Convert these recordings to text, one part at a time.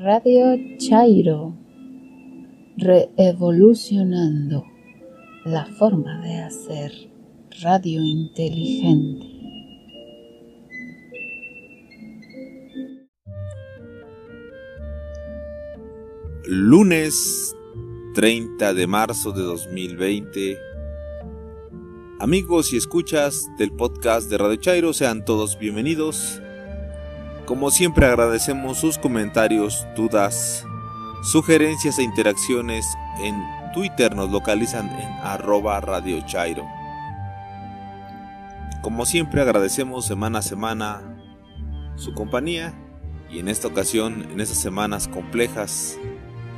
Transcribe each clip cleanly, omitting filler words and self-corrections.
Radio Chairo, reevolucionando la forma de hacer radio inteligente. Lunes 30 de marzo de 2020. Amigos y escuchas del podcast de Radio Chairo, sean todos bienvenidos. Como siempre agradecemos sus comentarios, dudas, sugerencias e interacciones. En Twitter nos localizan en @radiochairo. Como siempre agradecemos semana a semana su compañía, y en esta ocasión, en estas semanas complejas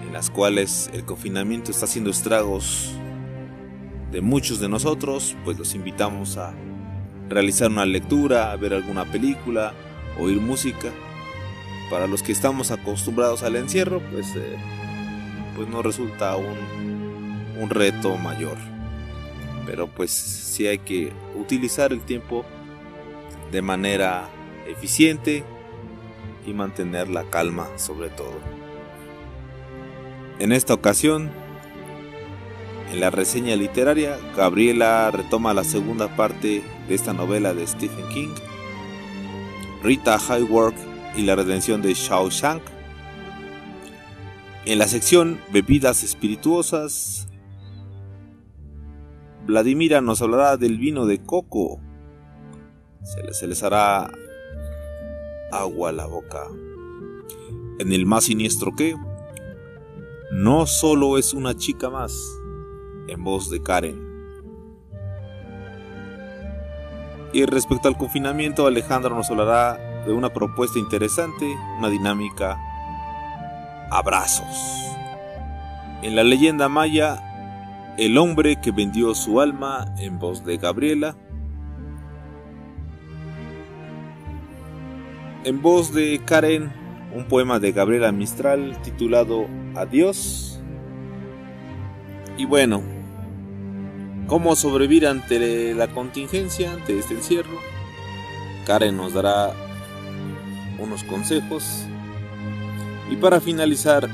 en las cuales el confinamiento está haciendo estragos de muchos de nosotros, pues los invitamos a realizar una lectura, a ver alguna película, oír música. Para los que estamos acostumbrados al encierro, pues nos resulta un reto mayor, pero pues sí hay que utilizar el tiempo de manera eficiente y mantener la calma sobre todo. En esta ocasión, en la reseña literaria, Gabriela retoma la segunda parte de esta novela de Stephen King, Rita Hayworth y la redención de Shawshank. En la sección bebidas espirituosas, Vladimira nos hablará del vino de coco. Se les hará agua a la boca. En el más siniestro que, no solo es una chica más, en voz de Karen. Y respecto al confinamiento, Alejandra nos hablará de una propuesta interesante, una dinámica, abrazos. En la leyenda maya, el hombre que vendió su alma, en voz de Gabriela. En voz de Karen, un poema de Gabriela Mistral titulado Adiós. Y bueno, ¿cómo sobrevivir ante la contingencia, ante este encierro? Karen nos dará unos consejos. Y para finalizar,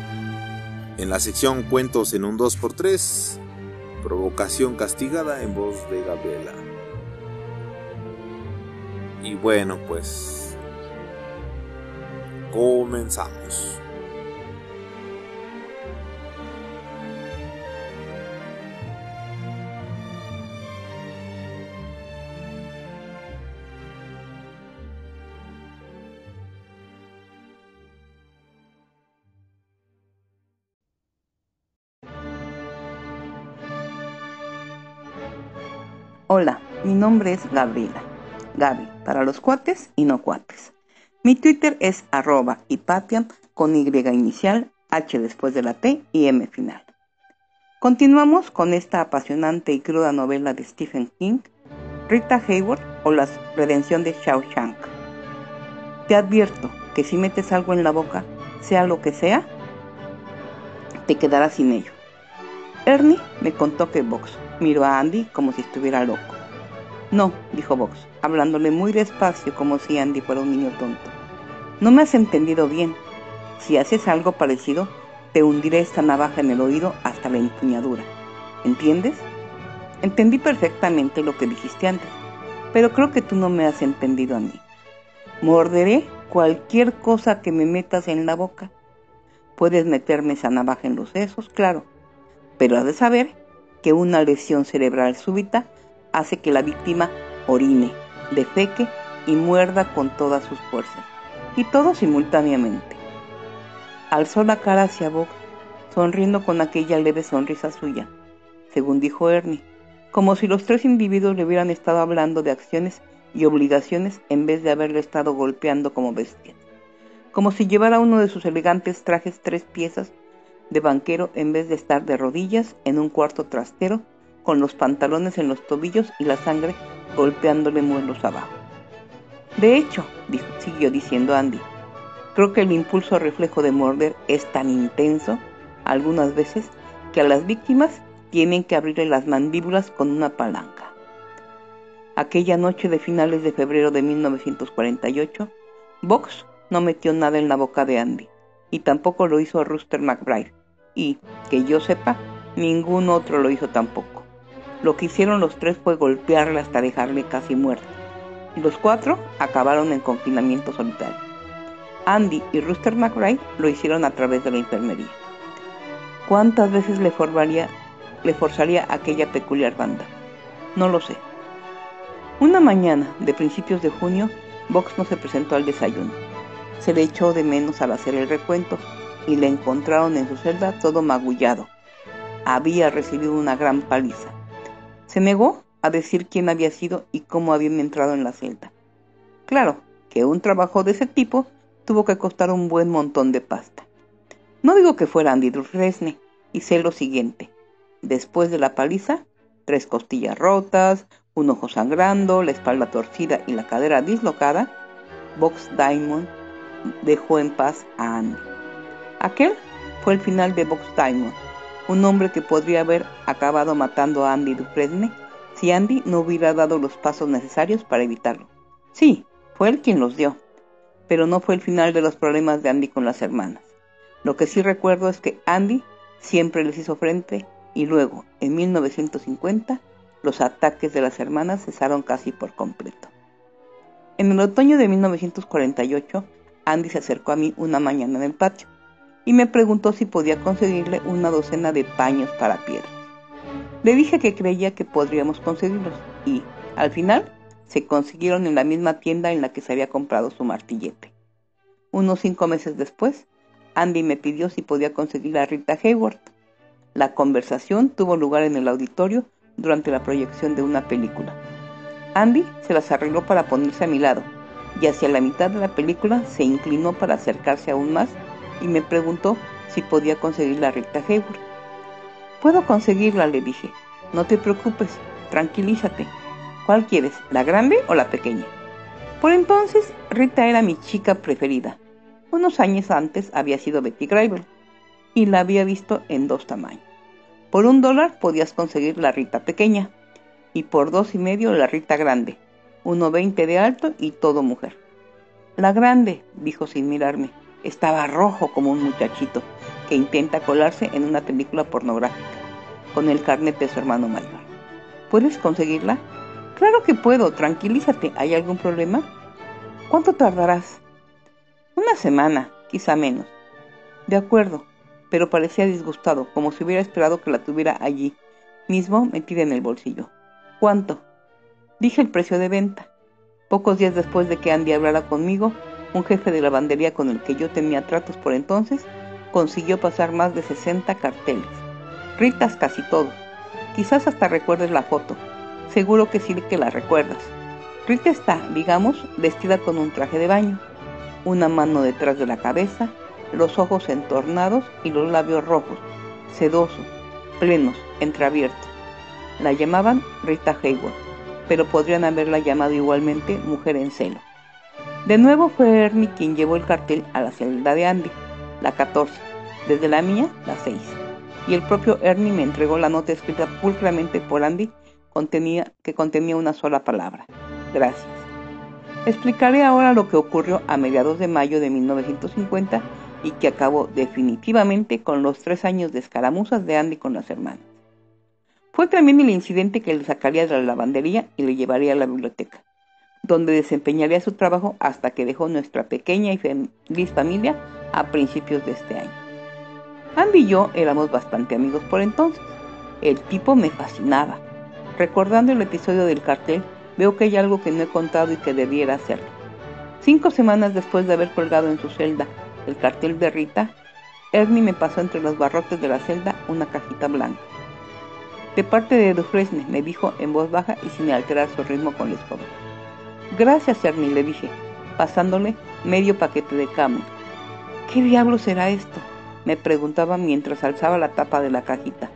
en la sección Cuentos en un 2x3, Provocación castigada, en voz de Gabriela. Y bueno, pues comenzamos. Hola, mi nombre es Gabriela, Gaby para los cuates y no cuates. Mi Twitter es @Hypatian con Y inicial, H después de la T y M final. Continuamos con esta apasionante y cruda novela de Stephen King, Rita Hayworth o la redención de Shawshank. Te advierto que si metes algo en la boca, sea lo que sea, te quedarás sin ello. Ernie me contó que Vox miró a Andy como si estuviera loco. No, dijo Vox, hablándole muy despacio como si Andy fuera un niño tonto. No me has entendido bien. Si haces algo parecido, te hundiré esta navaja en el oído hasta la empuñadura. ¿Entiendes? Entendí perfectamente lo que dijiste antes, pero creo que tú no me has entendido a mí. Morderé cualquier cosa que me metas en la boca. Puedes meterme esa navaja en los sesos, claro. Pero has de saber que una lesión cerebral súbita hace que la víctima orine, defeque y muerda con todas sus fuerzas, y todo simultáneamente. Alzó la cara hacia Bob, sonriendo con aquella leve sonrisa suya, según dijo Ernie, como si los tres individuos le hubieran estado hablando de acciones y obligaciones en vez de haberle estado golpeando como bestias, como si llevara uno de sus elegantes trajes 3 piezas de banquero en vez de estar de rodillas en un cuarto trastero con los pantalones en los tobillos y la sangre golpeándole muslos abajo. De hecho, siguió diciendo Andy, creo que el impulso reflejo de morder es tan intenso algunas veces que a las víctimas tienen que abrirle las mandíbulas con una palanca. Aquella noche de finales de febrero de 1948, Vox no metió nada en la boca de Andy. y tampoco lo hizo Rooster McBride, y, que yo sepa, ningún otro lo hizo tampoco. Lo que hicieron los tres fue golpearla hasta dejarle casi muerta. Los cuatro acabaron en confinamiento solitario. Andy y Rooster McBride lo hicieron a través de la enfermería. ¿Cuántas veces le forzaría aquella peculiar banda? No lo sé. Una mañana de principios de junio, Box no se presentó al desayuno. Se le echó de menos al hacer el recuento y le encontraron en su celda todo magullado. Había recibido una gran paliza. Se negó a decir quién había sido y cómo habían entrado en la celda. Claro que un trabajo de ese tipo tuvo que costar un buen montón de pasta. No digo que fuera Andy Dufresne, y sé lo siguiente. Después de la paliza, 3 costillas rotas, un ojo sangrando, la espalda torcida y la cadera dislocada, Box Diamond dejó en paz a Andy. Aquel fue el final de Box Diamond, un hombre que podría haber acabado matando a Andy Dufresne si Andy no hubiera dado los pasos necesarios para evitarlo. Sí, fue él quien los dio, pero no fue el final de los problemas de Andy con las hermanas. Lo que sí recuerdo es que Andy siempre les hizo frente y luego, en 1950, los ataques de las hermanas cesaron casi por completo. En el otoño de 1948, Andy se acercó a mí una mañana en el patio y me preguntó si podía conseguirle una docena de paños para piedras. Le dije que creía que podríamos conseguirlos y, al final, se consiguieron en la misma tienda en la que se había comprado su martillete. Unos 5 meses después, Andy me pidió si podía conseguir a Rita Hayworth. La conversación tuvo lugar en el auditorio durante la proyección de una película. Andy se las arregló para ponerse a mi lado, y hacia la mitad de la película se inclinó para acercarse aún más y me preguntó si podía conseguir a Rita Hayworth. «Puedo conseguirla», le dije. «No te preocupes, tranquilízate. ¿Cuál quieres, la grande o la pequeña?». Por entonces, Rita era mi chica preferida. Unos años antes había sido Betty Grable y la había visto en 2 tamaños. Por $1 podías conseguir la Rita pequeña y por $2.50 la Rita grande, 1.20 de alto y todo mujer. La grande, dijo sin mirarme, estaba rojo como un muchachito que intenta colarse en una película pornográfica con el carnet de su hermano mayor. ¿Puedes conseguirla? Claro que puedo, tranquilízate, ¿hay algún problema? ¿Cuánto tardarás? Una semana, quizá menos. De acuerdo, pero parecía disgustado, como si hubiera esperado que la tuviera allí, mismo metida en el bolsillo. ¿Cuánto? Dije el precio de venta. Pocos días después de que Andy hablara conmigo, un jefe de lavandería con el que yo tenía tratos por entonces, consiguió pasar más de 60 carteles. Ritas casi todos. Quizás hasta recuerdes la foto. Seguro que sí que la recuerdas. Rita está, digamos, vestida con un traje de baño, una mano detrás de la cabeza, los ojos entornados y los labios rojos, sedosos, plenos, entreabiertos. La llamaban Rita Hayworth, pero podrían haberla llamado igualmente Mujer en Celo. De nuevo fue Ernie quien llevó el cartel a la celda de Andy, la 14, desde la mía, la 6. Y el propio Ernie me entregó la nota escrita pulcramente por Andy, que contenía una sola palabra: gracias. Explicaré ahora lo que ocurrió a mediados de mayo de 1950 y que acabó definitivamente con los 3 años de escaramuzas de Andy con las hermanas. Fue también el incidente que le sacaría de la lavandería y le llevaría a la biblioteca, donde desempeñaría su trabajo hasta que dejó nuestra pequeña y feliz familia a principios de este año. Andy y yo éramos bastante amigos por entonces. El tipo me fascinaba. Recordando el episodio del cartel, veo que hay algo que no he contado y que debiera hacerlo. 5 semanas después de haber colgado en su celda el cartel de Rita, Ernie me pasó entre los barrotes de la celda una cajita blanca. «De parte de Dufresne», me dijo en voz baja y sin alterar su ritmo con la escoba. «Gracias, Ernie», le dije, pasándole medio paquete de camel. «¿Qué diablo será esto?», me preguntaba mientras alzaba la tapa de la cajita.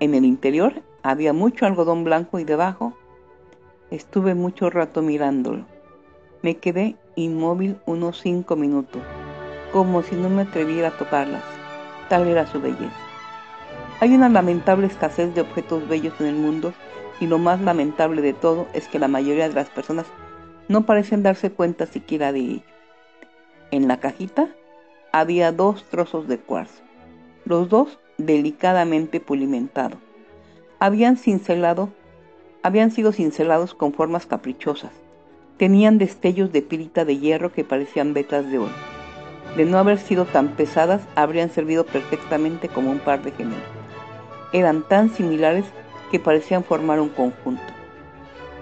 En el interior había mucho algodón blanco y debajo. Estuve mucho rato mirándolo. Me quedé inmóvil unos 5 minutos, como si no me atreviera a tocarlas. Tal era su belleza. Hay una lamentable escasez de objetos bellos en el mundo y lo más lamentable de todo es que la mayoría de las personas no parecen darse cuenta siquiera de ello. En la cajita había dos trozos de cuarzo, los dos delicadamente pulimentados. Habían sido cincelados con formas caprichosas. Tenían destellos de pirita de hierro que parecían vetas de oro. De no haber sido tan pesadas, habrían servido perfectamente como un par de gemelos. Eran tan similares que parecían formar un conjunto.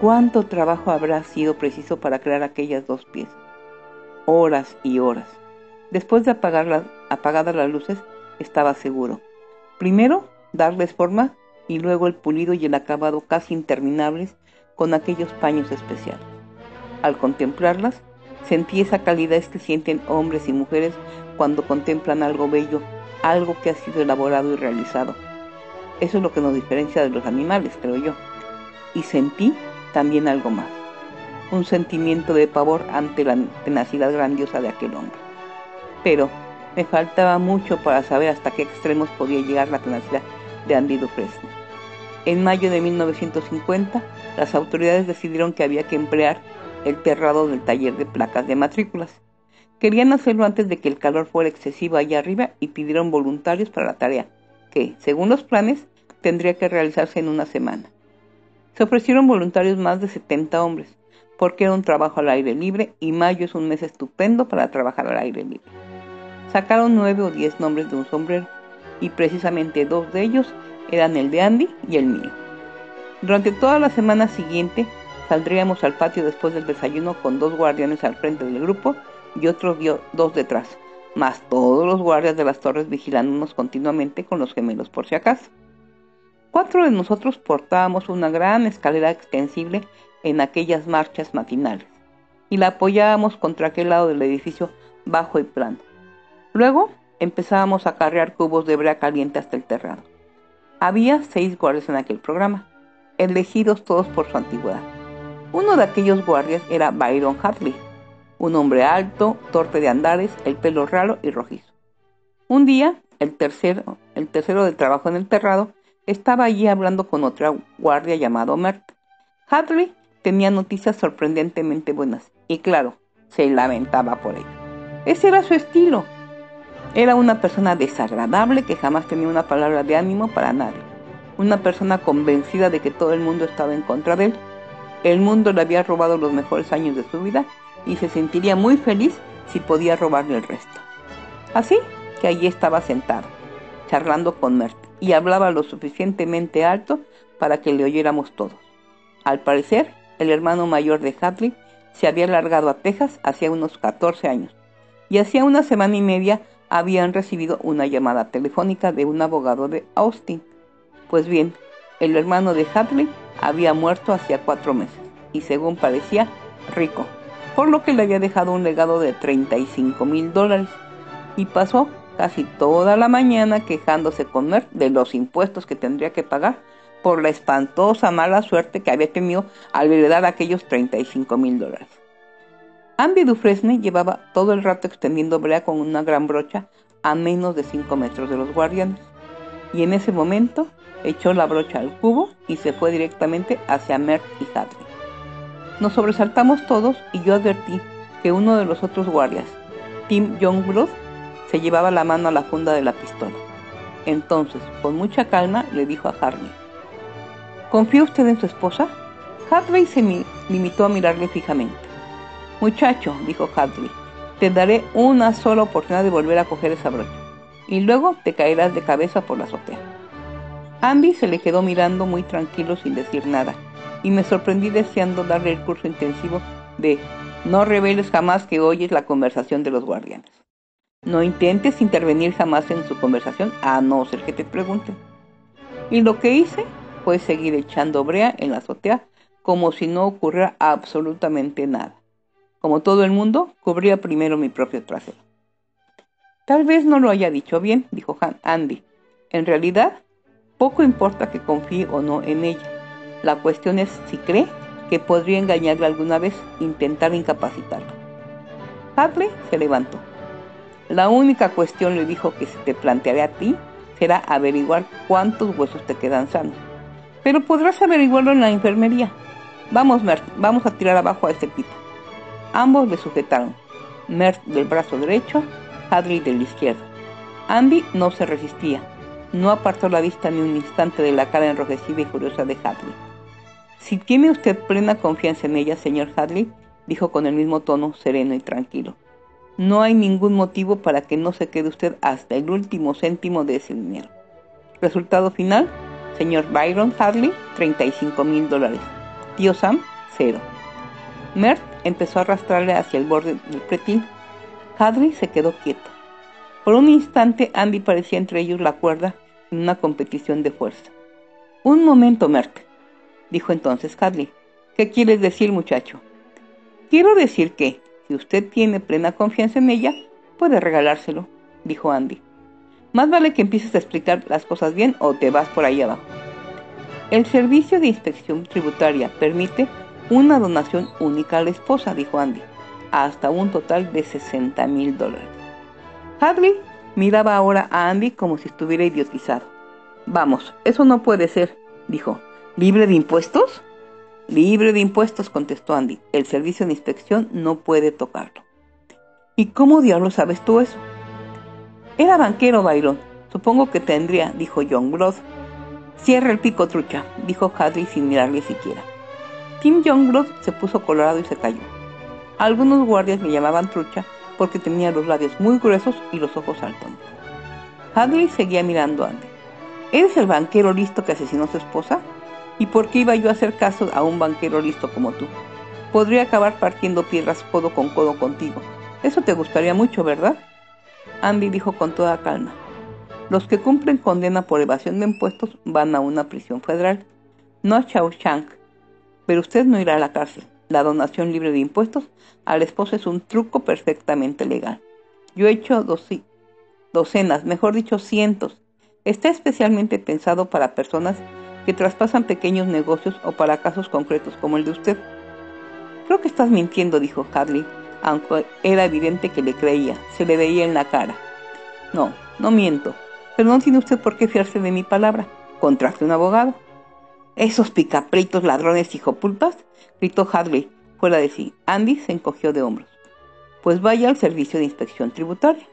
¿Cuánto trabajo habrá sido preciso para crear aquellas dos piezas? Horas y horas. Después de apagadas las luces, estaba seguro. Primero, darles forma y luego el pulido y el acabado casi interminables con aquellos paños especiales. Al contemplarlas, sentí esa calidez que sienten hombres y mujeres cuando contemplan algo bello, algo que ha sido elaborado y realizado. Eso es lo que nos diferencia de los animales, creo yo. Y sentí también algo más, un sentimiento de pavor ante la tenacidad grandiosa de aquel hombre. Pero me faltaba mucho para saber hasta qué extremos podía llegar la tenacidad de Andy Dufresne. En mayo de 1950, las autoridades decidieron que había que emplear el terrado del taller de placas de matrículas. Querían hacerlo antes de que el calor fuera excesivo allá arriba y pidieron voluntarios para la tarea, que, según los planes, tendría que realizarse en una semana. Se ofrecieron voluntarios más de 70 hombres, porque era un trabajo al aire libre y mayo es un mes estupendo para trabajar al aire libre. Sacaron 9 o 10 nombres de un sombrero, y precisamente 2 de ellos eran el de Andy y el mío. Durante toda la semana siguiente saldríamos al patio después del desayuno con 2 guardianes al frente del grupo y otros 2 detrás, más todos los guardias de las torres vigilándonos continuamente con los gemelos por si acaso. 4 de nosotros portábamos una gran escalera extensible en aquellas marchas matinales y la apoyábamos contra aquel lado del edificio bajo y plano. Luego empezábamos a carrear cubos de brea caliente hasta el terrado. Había 6 guardias en aquel programa, elegidos todos por su antigüedad. Uno de aquellos guardias era Byron Hadley, un hombre alto, torpe de andares, el pelo raro y rojizo. Un día, el tercero del trabajo en el terrado, estaba allí hablando con otra guardia llamado Mert. Hadley tenía noticias sorprendentemente buenas y, claro, se lamentaba por ello. Ese era su estilo. Era una persona desagradable que jamás tenía una palabra de ánimo para nadie. Una persona convencida de que todo el mundo estaba en contra de él. El mundo le había robado los mejores años de su vida y se sentiría muy feliz si podía robarle el resto. Así que allí estaba sentado, charlando con Mert, y hablaba lo suficientemente alto para que le oyéramos todos. Al parecer, el hermano mayor de Hadley se había largado a Texas hacía unos 14 años y hacía una semana y media habían recibido una llamada telefónica de un abogado de Austin. Pues bien, el hermano de Hadley había muerto hacía 4 meses y, según parecía, rico, por lo que le había dejado un legado de $35,000 y pasó casi toda la mañana quejándose con Mer de los impuestos que tendría que pagar por la espantosa mala suerte que había tenido al heredar aquellos $35,000. Andy Dufresne llevaba todo el rato extendiendo brea con una gran brocha a menos de 5 metros de los guardianes, y en ese momento echó la brocha al cubo y se fue directamente hacia Mert y Hadley. Nos sobresaltamos todos y yo advertí que uno de los otros guardias, Tim Youngblood, se llevaba la mano a la funda de la pistola. Entonces, con mucha calma, le dijo a Hadley: ¿Confía usted en su esposa? Hadley se limitó a mirarle fijamente. Muchacho, dijo Hadley, te daré una sola oportunidad de volver a coger esa brocha y luego te caerás de cabeza por la azotea. Andy se le quedó mirando muy tranquilo sin decir nada y me sorprendí deseando darle el curso intensivo de no reveles jamás que oyes la conversación de los guardianes. No intentes intervenir jamás en su conversación a no ser que te pregunten. Y lo que hice fue seguir echando brea en la azotea como si no ocurriera absolutamente nada. Como todo el mundo, cubría primero mi propio trasero. Tal vez no lo haya dicho bien, dijo Andy. En realidad, poco importa que confíe o no en ella. La cuestión es si cree que podría engañarla alguna vez, intentar incapacitarla. Hadley se levantó. La única cuestión, le dijo, que se te plantearé a ti será averiguar cuántos huesos te quedan sanos. Pero podrás averiguarlo en la enfermería. Vamos, Mert, vamos a tirar abajo a este tipo. Ambos le sujetaron, Mert del brazo derecho Hadley de la izquierda. Andy no se resistía. No apartó la vista ni un instante de la cara enrojecida y furiosa de Hadley. «Si tiene usted plena confianza en ella, señor Hadley», dijo con el mismo tono sereno y tranquilo, «no hay ningún motivo para que no se quede usted hasta el último céntimo de ese dinero. Resultado final, señor Byron Hadley, $35,000. Tío Sam, cero». Mert empezó a arrastrarle hacia el borde del pretil. Hadley se quedó quieto. Por un instante, Andy parecía entre ellos la cuerda en una competición de fuerza. «Un momento, Mert», dijo entonces Hadley. «¿Qué quieres decir, muchacho?» «Quiero decir que, si usted tiene plena confianza en ella, puede regalárselo», dijo Andy. «Más vale que empieces a explicar las cosas bien o te vas por ahí abajo. El Servicio de Inspección Tributaria permite una donación única a la esposa», dijo Andy, «hasta un total de $60,000. Hadley miraba ahora a Andy como si estuviera idiotizado. «Vamos, eso no puede ser», dijo. «¿Libre de impuestos?» «Libre de impuestos», contestó Andy. «El servicio de inspección no puede tocarlo». «¿Y cómo diablos sabes tú eso?» «Era banquero, Byron. Supongo que tendría», dijo John Groth. «Cierra el pico, trucha», dijo Hadley sin mirarle siquiera. Tim John Groth se puso colorado y se cayó. Algunos guardias le llamaban trucha porque tenía los labios muy gruesos y los ojos saltones. Hadley seguía mirando a Andy. «¿Eres el banquero listo que asesinó a su esposa? ¿Y por qué iba yo a hacer caso a un banquero listo como tú? Podría acabar partiendo piedras codo con codo contigo. Eso te gustaría mucho, ¿verdad?». Andy dijo con toda calma: «Los que cumplen condena por evasión de impuestos van a una prisión federal, no a Shawshank. Pero usted no irá a la cárcel. La donación libre de impuestos al esposo es un truco perfectamente legal. Yo he hecho docenas, mejor dicho cientos. Está especialmente pensado para personas que traspasan pequeños negocios o para casos concretos como el de usted». «Creo que estás mintiendo», dijo Hadley, aunque era evidente que le creía, se le veía en la cara. «No, no miento, pero no tiene usted por qué fiarse de mi palabra. Contrate un abogado». «Esos picapleitos, ladrones, hijopulpas», gritó Hadley, fuera de sí. Andy se encogió de hombros. «Pues vaya al servicio de inspección tributaria.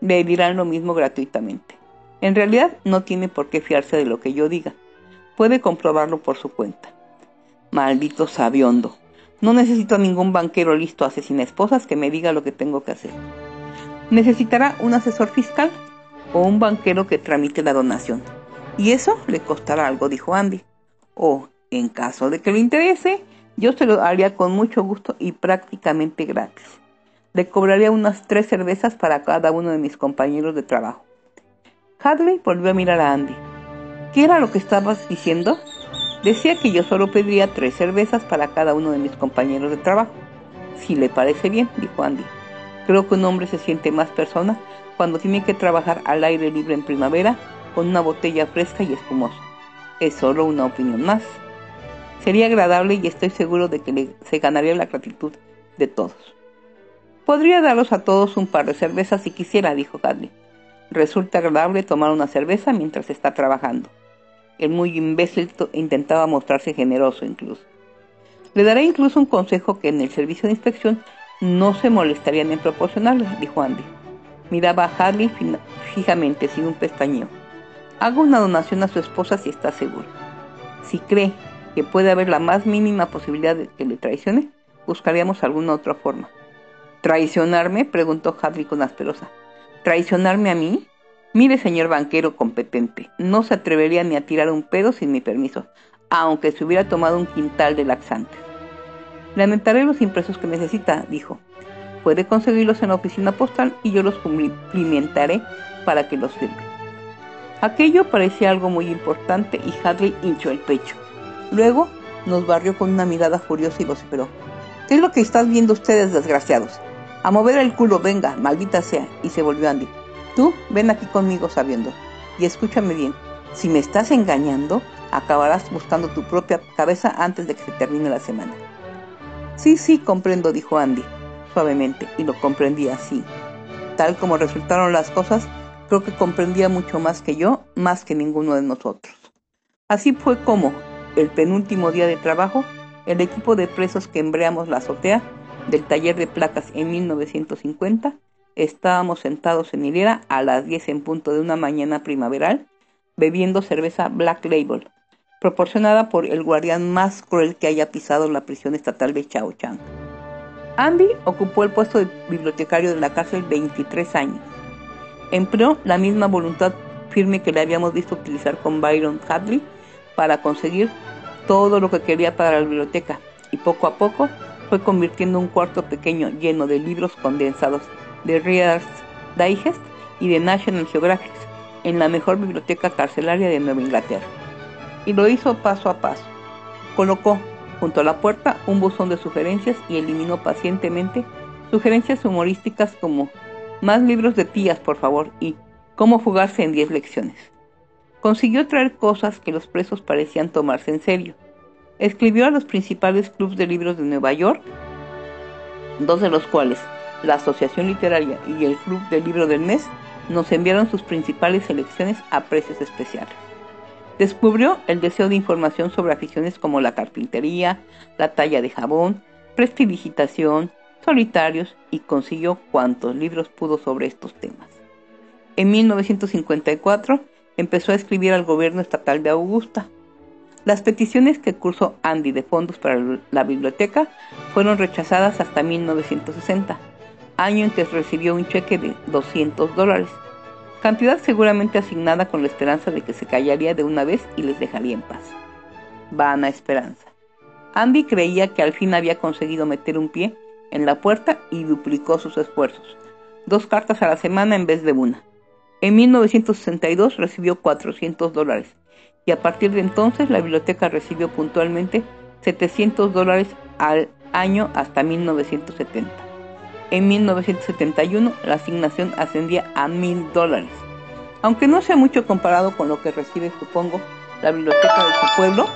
Le dirán lo mismo gratuitamente. En realidad no tiene por qué fiarse de lo que yo diga. Puede comprobarlo por su cuenta». «Maldito sabiondo. No necesito ningún banquero listo asesina esposas que me diga lo que tengo que hacer. Necesitará un asesor fiscal o un banquero que tramite la donación. Y eso le costará algo», dijo Andy. «O, en caso de que le interese, yo se lo haría con mucho gusto y prácticamente gratis. Le cobraría unas 3 cervezas para cada uno de mis compañeros de trabajo». Hadley volvió a mirar a Andy. «¿Qué era lo que estabas diciendo?» «Decía que yo solo pediría 3 cervezas para cada uno de mis compañeros de trabajo». «Si le parece bien», dijo Andy. «Creo que un hombre se siente más persona cuando tiene que trabajar al aire libre en primavera con una botella fresca y espumosa. Es solo una opinión más. Sería agradable y estoy seguro de que se ganaría la gratitud de todos». «Podría darlos a todos un par de cervezas si quisiera», dijo Hadley. «Resulta agradable tomar una cerveza mientras está trabajando». El muy imbécil intentaba mostrarse generoso incluso. «Le daré incluso un consejo que en el servicio de inspección no se molestarían en proporcionarle», dijo Andy. Miraba a Hadley fijamente, sin un pestañeo. «Haga una donación a su esposa si está seguro. Si cree que puede haber la más mínima posibilidad de que le traicione, buscaríamos alguna otra forma». «¿Traicionarme?», preguntó Hadley con aspereza. «¿Traicionarme a mí? Mire, señor banquero competente, no se atrevería ni a tirar un pedo sin mi permiso, aunque se hubiera tomado un quintal de laxantes». «Le anotaré los impresos que necesita», dijo. «Puede conseguirlos en la oficina postal y yo los cumplimentaré para que los firme». Aquello parecía algo muy importante y Hadley hinchó el pecho. Luego nos barrió con una mirada furiosa y vociferó: «¿Qué es lo que están viendo ustedes, desgraciados? A mover el culo, venga, maldita sea». Y se volvió a Andy. «Tú, ven aquí conmigo, sabiendo, y escúchame bien. Si me estás engañando, acabarás buscando tu propia cabeza antes de que se termine la semana». Sí, comprendo», dijo Andy suavemente, y lo comprendía así. Tal como resultaron las cosas, creo que comprendía mucho más que yo, más que ninguno de nosotros. Así fue como, el penúltimo día de trabajo, el equipo de presos que embreamos la azotea del taller de placas en 1950, estábamos sentados en hilera a las 10 en punto de una mañana primaveral, bebiendo cerveza Black Label, proporcionada por el guardián más cruel que haya pisado la prisión estatal de Shawshank. Andy ocupó el puesto de bibliotecario de la cárcel 23 años. Empleó la misma voluntad firme que le habíamos visto utilizar con Byron Hadley para conseguir todo lo que quería para la biblioteca, y poco a poco fue convirtiendo un cuarto pequeño lleno de libros condensados de Reader's Digest y de National Geographic en la mejor biblioteca carcelaria de Nueva Inglaterra. Y lo hizo paso a paso. Colocó junto a la puerta un buzón de sugerencias y eliminó pacientemente sugerencias humorísticas como más libros de tías, por favor, y cómo fugarse en 10 lecciones. Consiguió traer cosas que los presos parecían tomarse en serio. Escribió a los principales clubes de libros de Nueva York, dos de los cuales, la Asociación Literaria y el Club del Libro del Mes, nos enviaron sus principales selecciones a precios especiales. Descubrió el deseo de información sobre aficiones como la carpintería, la talla de jabón, prestidigitación, solitarios, y consiguió cuantos libros pudo sobre estos temas. En 1954 empezó a escribir al gobierno estatal de Augusta. Las peticiones que cursó Andy de fondos para la biblioteca fueron rechazadas hasta 1960, año en que recibió un cheque de $200, cantidad seguramente asignada con la esperanza de que se callaría de una vez y les dejaría en paz. Vana esperanza. Andy creía que al fin había conseguido meter un pie en la puerta y duplicó sus esfuerzos. 2 cartas a la semana en vez de una. En 1962 recibió $400, y a partir de entonces la biblioteca recibió puntualmente $700 al año hasta 1970. En 1971 la asignación ascendía a $1,000, aunque no sea mucho comparado con lo que recibe, supongo, la biblioteca de su pueblo.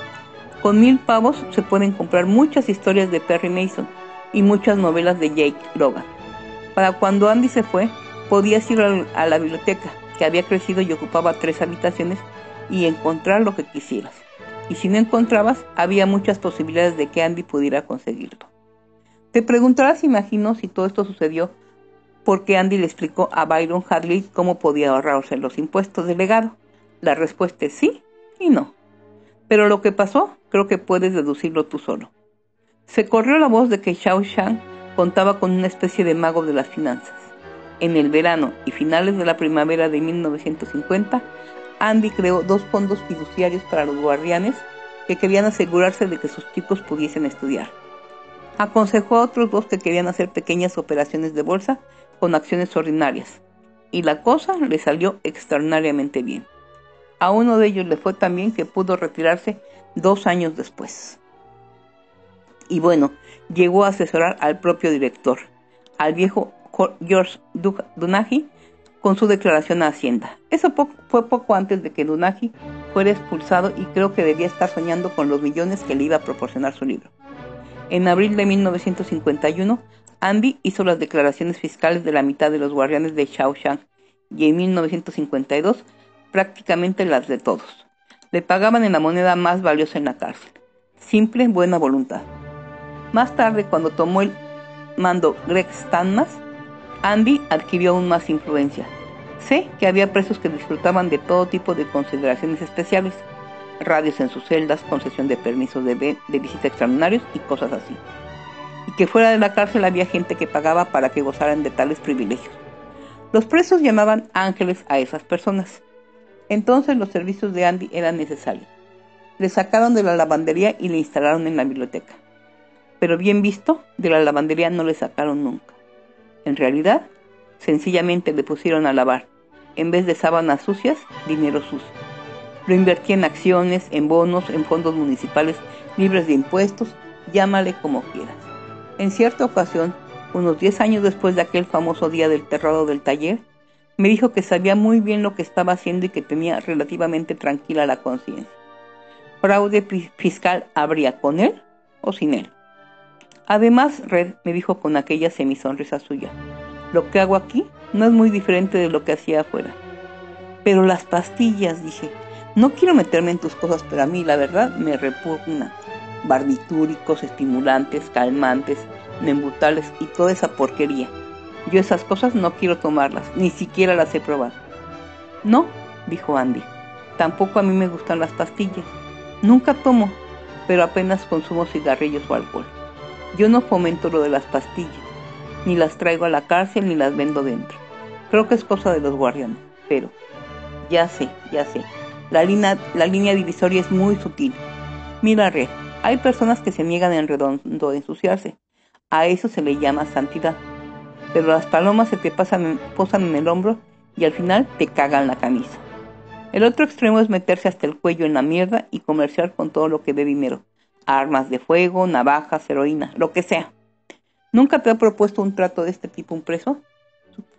Con $1,000 se pueden comprar muchas historias de Perry Mason y muchas novelas de Jake Logan. Para cuando Andy se fue, podías ir a la biblioteca, que había crecido y ocupaba 3 habitaciones, y encontrar lo que quisieras. Y si no encontrabas, había muchas posibilidades de que Andy pudiera conseguirlo. Te preguntarás, imagino, si todo esto sucedió porque Andy le explicó a Byron Hadley cómo podía ahorrarse los impuestos del legado. La respuesta es sí y no. Pero lo que pasó, creo que puedes deducirlo tú solo. Se corrió la voz de que Shawshank contaba con una especie de mago de las finanzas. En el verano y finales de la primavera de 1950, Andy creó 2 fondos fiduciarios para los guardianes que querían asegurarse de que sus chicos pudiesen estudiar. Aconsejó a otros 2 que querían hacer pequeñas operaciones de bolsa con acciones ordinarias, y la cosa le salió extraordinariamente bien. A uno de ellos le fue tan bien que pudo retirarse 2 años después. Y bueno, llegó a asesorar al propio director, al viejo George Dunahy, con su declaración a Hacienda. Eso fue poco antes de que Dunahy fuera expulsado, y creo que debía estar soñando con los millones que le iba a proporcionar su libro. En abril de 1951, Andy hizo las declaraciones fiscales de la mitad de los guardianes de Shawshank, y en 1952 prácticamente las de todos. Le pagaban en la moneda más valiosa en la cárcel. Simple buena voluntad. Más tarde, cuando tomó el mando Greg Stanmas, Andy adquirió aún más influencia. Sé que había presos que disfrutaban de todo tipo de consideraciones especiales, radios en sus celdas, concesión de permisos de visita extraordinarios y cosas así. Y que fuera de la cárcel había gente que pagaba para que gozaran de tales privilegios. Los presos llamaban ángeles a esas personas. Entonces los servicios de Andy eran necesarios. Le sacaron de la lavandería y le instalaron en la biblioteca. Pero bien visto, de la lavandería no le sacaron nunca. En realidad, sencillamente le pusieron a lavar, en vez de sábanas sucias, dinero sucio. Lo invertía en acciones, en bonos, en fondos municipales libres de impuestos, llámale como quieras. En cierta ocasión, unos 10 años después de aquel famoso día del terrado del taller, me dijo que sabía muy bien lo que estaba haciendo y que tenía relativamente tranquila la conciencia. ¿Fraude fiscal habría con él o sin él? Además, Red, me dijo con aquella semisonrisa suya, lo que hago aquí no es muy diferente de lo que hacía afuera. Pero las pastillas, dije, no quiero meterme en tus cosas, pero a mí la verdad me repugna. Barbitúricos, estimulantes, calmantes, nembutales y toda esa porquería. Yo esas cosas no quiero tomarlas, ni siquiera las he probado. No, dijo Andy, tampoco a mí me gustan las pastillas. Nunca tomo, pero apenas consumo cigarrillos o alcohol. Yo no fomento lo de las pastillas, ni las traigo a la cárcel ni las vendo dentro. Creo que es cosa de los guardianes, pero... Ya sé. La línea divisoria es muy sutil. Mira, Red, hay personas que se niegan en redondo a ensuciarse. A eso se le llama santidad. Pero las palomas se te posan en el hombro y al final te cagan la camisa. El otro extremo es meterse hasta el cuello en la mierda y comerciar con todo lo que dé dinero. Armas de fuego, navajas, heroína, lo que sea. ¿Nunca te ha propuesto un trato de este tipo un preso?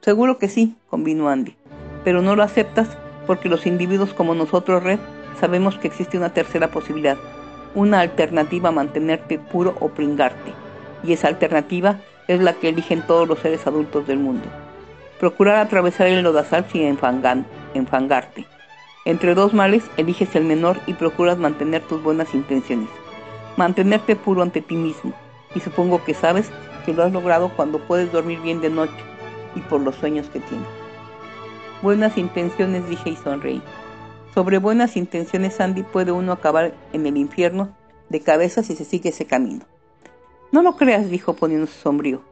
Seguro que sí, convino Andy. Pero no lo aceptas porque los individuos como nosotros, Red, sabemos que existe una tercera posibilidad. Una alternativa a mantenerte puro o pringarte. Y esa alternativa es la que eligen todos los seres adultos del mundo. Procurar atravesar el lodazal sin enfangarte. Entre dos males, eliges el menor y procuras mantener tus buenas intenciones. Mantenerte puro ante ti mismo. Y supongo que sabes que lo has logrado cuando puedes dormir bien de noche y por los sueños que tienes. Buenas intenciones, dije y sonreí. Sobre buenas intenciones, Andy, puede uno acabar en el infierno de cabeza si se sigue ese camino. No lo creas, dijo poniéndose sombrío.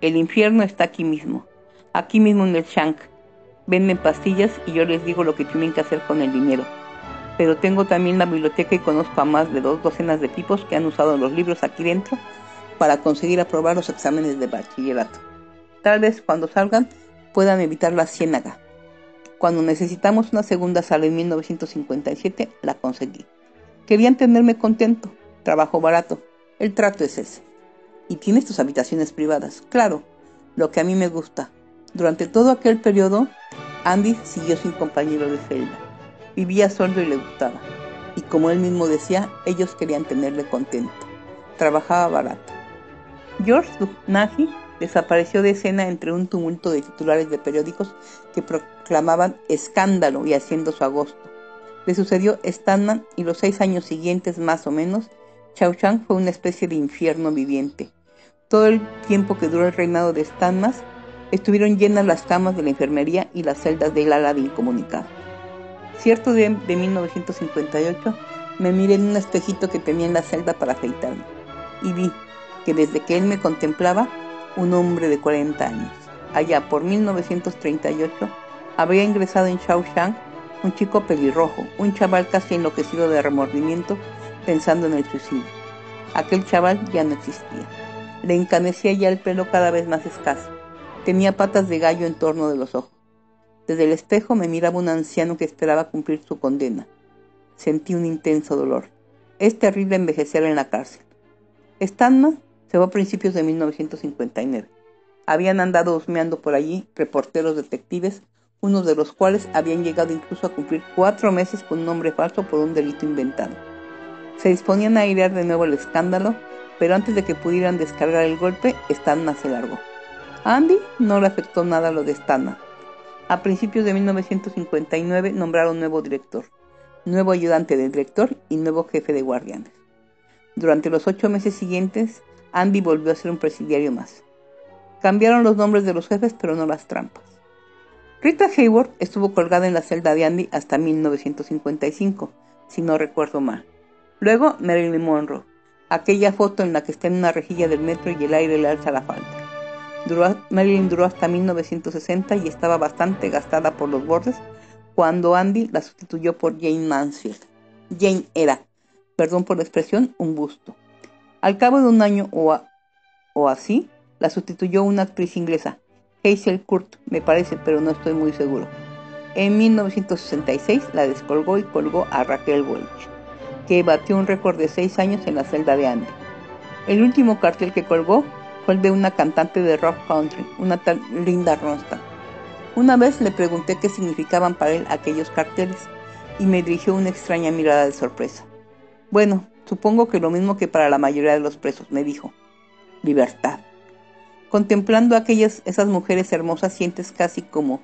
El infierno está aquí mismo en el Shank. Venden pastillas y yo les digo lo que tienen que hacer con el dinero. Pero tengo también la biblioteca y conozco a más de 2 docenas de tipos que han usado los libros aquí dentro para conseguir aprobar los exámenes de bachillerato. Tal vez cuando salgan puedan evitar la ciénaga. Cuando necesitamos una segunda sala en 1957, la conseguí. Querían tenerme contento. Trabajo barato. El trato es ese. Y tienes tus habitaciones privadas. Claro, lo que a mí me gusta. Durante todo aquel periodo, Andy siguió sin compañero de celda. Vivía solo y le gustaba. Y como él mismo decía, ellos querían tenerle contento. Trabajaba barato. George Dunahy desapareció de escena entre un tumulto de titulares de periódicos que proclamaban escándalo y haciendo su agosto. Le sucedió Stanman y los 6 años siguientes, más o menos, Shawshank fue una especie de infierno viviente. Todo el tiempo que duró el reinado de Stanman, estuvieron llenas las camas de la enfermería y las celdas del ala de incomunicado. Cierto día de 1958, me miré en un espejito que tenía en la celda para afeitarme, y vi que desde que él me contemplaba, un hombre de 40 años. Allá por 1938, había ingresado en Shawshank un chico pelirrojo, un chaval casi enloquecido de remordimiento, pensando en el suicidio. Aquel chaval ya no existía. Le encanecía ya el pelo cada vez más escaso. Tenía patas de gallo en torno de los ojos. Desde el espejo me miraba un anciano que esperaba cumplir su condena. Sentí un intenso dolor. Es terrible envejecer en la cárcel. Stanman se fue a principios de 1959. Habían andado husmeando por allí reporteros detectives, unos de los cuales habían llegado incluso a cumplir 4 meses con un nombre falso por un delito inventado. Se disponían a airear de nuevo el escándalo, pero antes de que pudieran descargar el golpe, Stanman se largó. A Andy no le afectó nada lo de Stanman. A principios de 1959 nombraron nuevo director, nuevo ayudante del director y nuevo jefe de guardianes. Durante los 8 meses siguientes, Andy volvió a ser un presidiario más. Cambiaron los nombres de los jefes, pero no las trampas. Rita Hayworth estuvo colgada en la celda de Andy hasta 1955, si no recuerdo mal. Luego, Marilyn Monroe, aquella foto en la que está en una rejilla del metro y el aire le alza la falda. Marilyn duró hasta 1960 y estaba bastante gastada por los bordes cuando Andy la sustituyó por Jayne Mansfield. Jane era, perdón por la expresión, un busto. Al cabo de un año o así, la sustituyó una actriz inglesa, Hazel Court, me parece, pero no estoy muy seguro. En 1966 la descolgó y colgó a Raquel Welch, que batió un récord de 6 años en la celda de Andy. El último cartel que colgó fue el de una cantante de rock country, una tal Linda Ronstadt. Una vez le pregunté qué significaban para él aquellos carteles y me dirigió una extraña mirada de sorpresa. Bueno, supongo que lo mismo que para la mayoría de los presos, me dijo. Libertad. Contemplando a esas mujeres hermosas sientes casi como,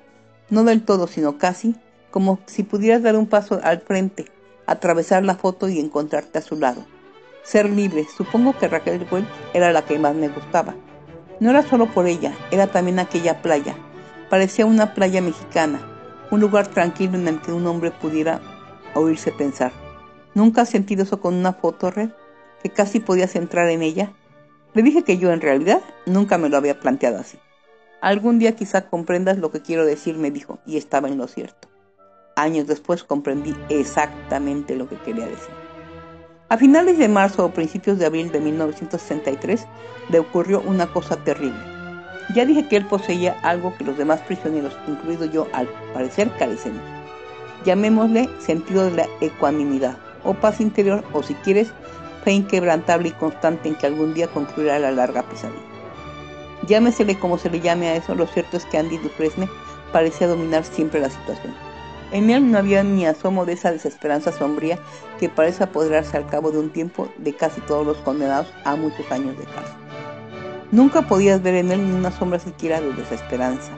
no del todo, sino casi, como si pudieras dar un paso al frente, atravesar la foto y encontrarte a su lado. Ser libre. Supongo que Raquel Welch era la que más me gustaba. No era solo por ella, era también aquella playa. Parecía una playa mexicana, un lugar tranquilo en el que un hombre pudiera oírse pensar. ¿Nunca has sentido eso con una foto, Red? ¿Que casi podías entrar en ella? Le dije que yo en realidad nunca me lo había planteado así. Algún día quizá comprendas lo que quiero decir, me dijo, y estaba en lo cierto. Años después comprendí exactamente lo que quería decir. A finales de marzo o principios de abril de 1963 le ocurrió una cosa terrible. Ya dije que él poseía algo que los demás prisioneros, incluido yo, al parecer carecemos. Llamémosle sentido de la ecuanimidad, o paz interior, o si quieres, fe inquebrantable y constante en que algún día concluirá la larga pesadilla. Llámesele como se le llame a eso, lo cierto es que Andy Dufresne parecía dominar siempre la situación. En él no había ni asomo de esa desesperanza sombría que parece apoderarse al cabo de un tiempo de casi todos los condenados a muchos años de cárcel. Nunca podías ver en él ni una sombra siquiera de desesperanza,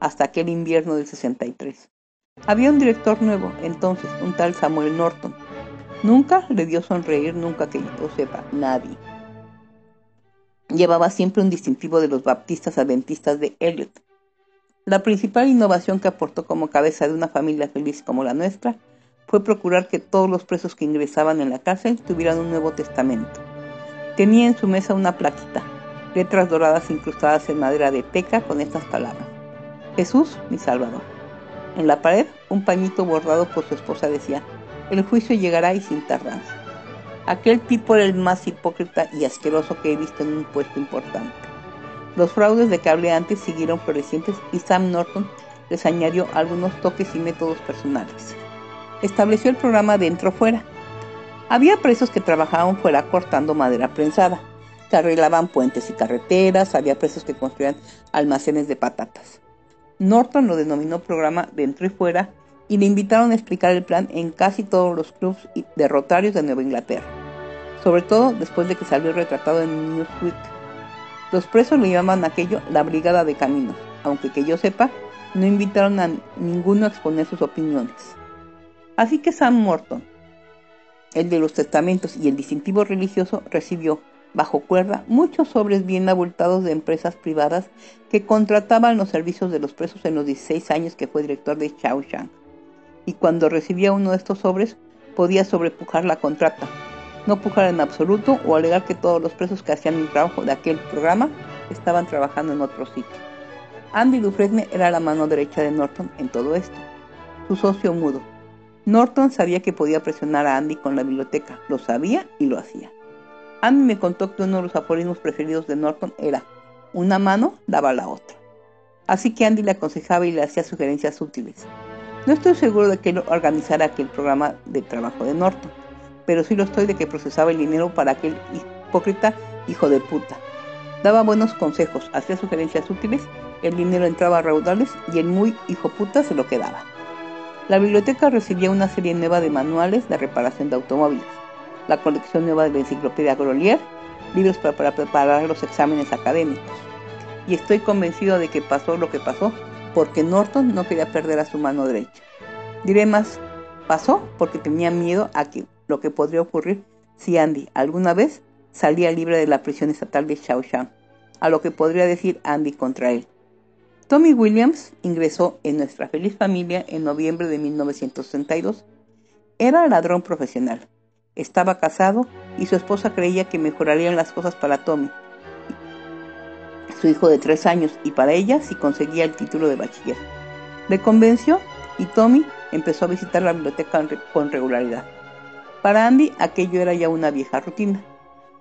hasta aquel invierno del 63. Había un director nuevo, entonces, un tal Samuel Norton. Nunca le dio sonreír, nunca que yo sepa, nadie. Llevaba siempre un distintivo de los baptistas adventistas de Elliot. La principal innovación que aportó como cabeza de una familia feliz como la nuestra fue procurar que todos los presos que ingresaban en la cárcel tuvieran un Nuevo Testamento. Tenía en su mesa una plaquita, letras doradas incrustadas en madera de teca con estas palabras: Jesús, mi Salvador. En la pared, un pañito bordado por su esposa decía: el juicio llegará y sin tardanza. Aquel tipo era el más hipócrita y asqueroso que he visto en un puesto importante. Los fraudes de que hablé antes siguieron florecientes y Sam Norton les añadió algunos toques y métodos personales. Estableció el programa dentro-fuera. Había presos que trabajaban fuera cortando madera prensada, que arreglaban puentes y carreteras, había presos que construían almacenes de patatas. Norton lo denominó programa dentro y fuera y le invitaron a explicar el plan en casi todos los clubs de rotarios de Nueva Inglaterra, sobre todo después de que salió retratado en Newsweek. Los presos le llamaban aquello la Brigada de Caminos, aunque que yo sepa, no invitaron a ninguno a exponer sus opiniones. Así que Sam Norton, el de los testamentos y el distintivo religioso, recibió, bajo cuerda, muchos sobres bien abultados de empresas privadas que contrataban los servicios de los presos en los 16 años que fue director de Shawshank. Y cuando recibía uno de estos sobres, podía sobrepujar la contrata, no pujar en absoluto o alegar que todos los presos que hacían el trabajo de aquel programa estaban trabajando en otro sitio. Andy Dufresne era la mano derecha de Norton en todo esto, su socio mudo. Norton sabía que podía presionar a Andy con la biblioteca, lo sabía y lo hacía. Andy me contó que uno de los aforismos preferidos de Norton era: una mano lava la otra. Así que Andy le aconsejaba y le hacía sugerencias útiles. No estoy seguro de que él organizara aquel programa de trabajo de Norton, pero sí lo estoy de que procesaba el dinero para aquel hipócrita hijo de puta. Daba buenos consejos, hacía sugerencias útiles, el dinero entraba a raudales y el muy hijo puta se lo quedaba. La biblioteca recibía una serie nueva de manuales de reparación de automóviles, la colección nueva de la enciclopedia Grolier, libros para preparar los exámenes académicos. Y estoy convencido de que pasó lo que pasó, porque Norton no quería perder a su mano derecha. Diré más, pasó porque tenía miedo a que lo que podría ocurrir si Andy alguna vez salía libre de la prisión estatal de Shawshank, a lo que podría decir Andy contra él. Tommy Williams ingresó en nuestra feliz familia en noviembre de 1962. Era ladrón profesional, estaba casado y su esposa creía que mejorarían las cosas para Tommy, su hijo de 3 años, y para ella si conseguía el título de bachiller. Le convenció y Tommy empezó a visitar la biblioteca con regularidad. Para Andy aquello era ya una vieja rutina.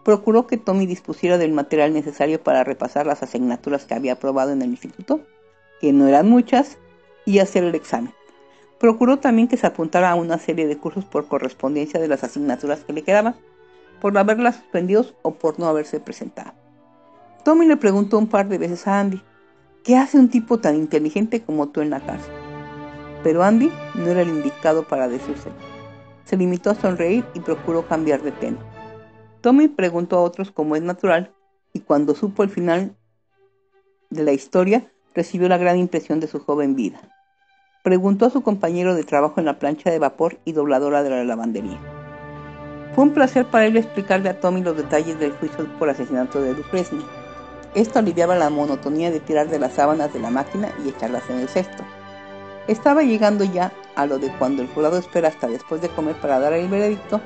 Procuró que Tommy dispusiera del material necesario para repasar las asignaturas que había aprobado en el instituto, que no eran muchas, y hacer el examen. Procuró también que se apuntara a una serie de cursos por correspondencia de las asignaturas que le quedaban, por haberlas suspendido o por no haberse presentado. Tommy le preguntó un par de veces a Andy: ¿qué hace un tipo tan inteligente como tú en la cárcel? Pero Andy no era el indicado para decírselo. Se limitó a sonreír y procuró cambiar de tema. Tommy preguntó a otros, como es natural, y cuando supo el final de la historia, recibió la gran impresión de su joven vida. Preguntó a su compañero de trabajo en la plancha de vapor y dobladora de la lavandería. Fue un placer para él explicarle a Tommy los detalles del juicio por asesinato de Dufresne. Esto aliviaba la monotonía de tirar de las sábanas de la máquina y echarlas en el cesto. Estaba llegando ya a lo de cuando el jurado espera hasta después de comer para dar el veredicto,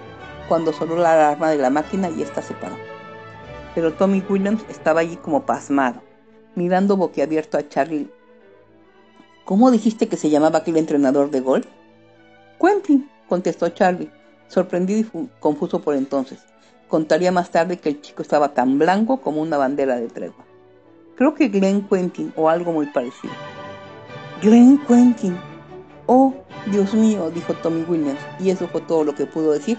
cuando sonó la alarma de la máquina y ésta se paró. Pero Tommy Williams estaba allí como pasmado, mirando boquiabierto a Charlie. —¿Cómo dijiste que se llamaba aquel entrenador de golf? —Quentin —contestó Charlie, sorprendido y confuso por entonces. Contaría más tarde que el chico estaba tan blanco como una bandera de tregua. —Creo que Glenn Quentin o algo muy parecido. —Glenn Quentin. —¡Oh, Dios mío! —dijo Tommy Williams, y eso fue todo lo que pudo decir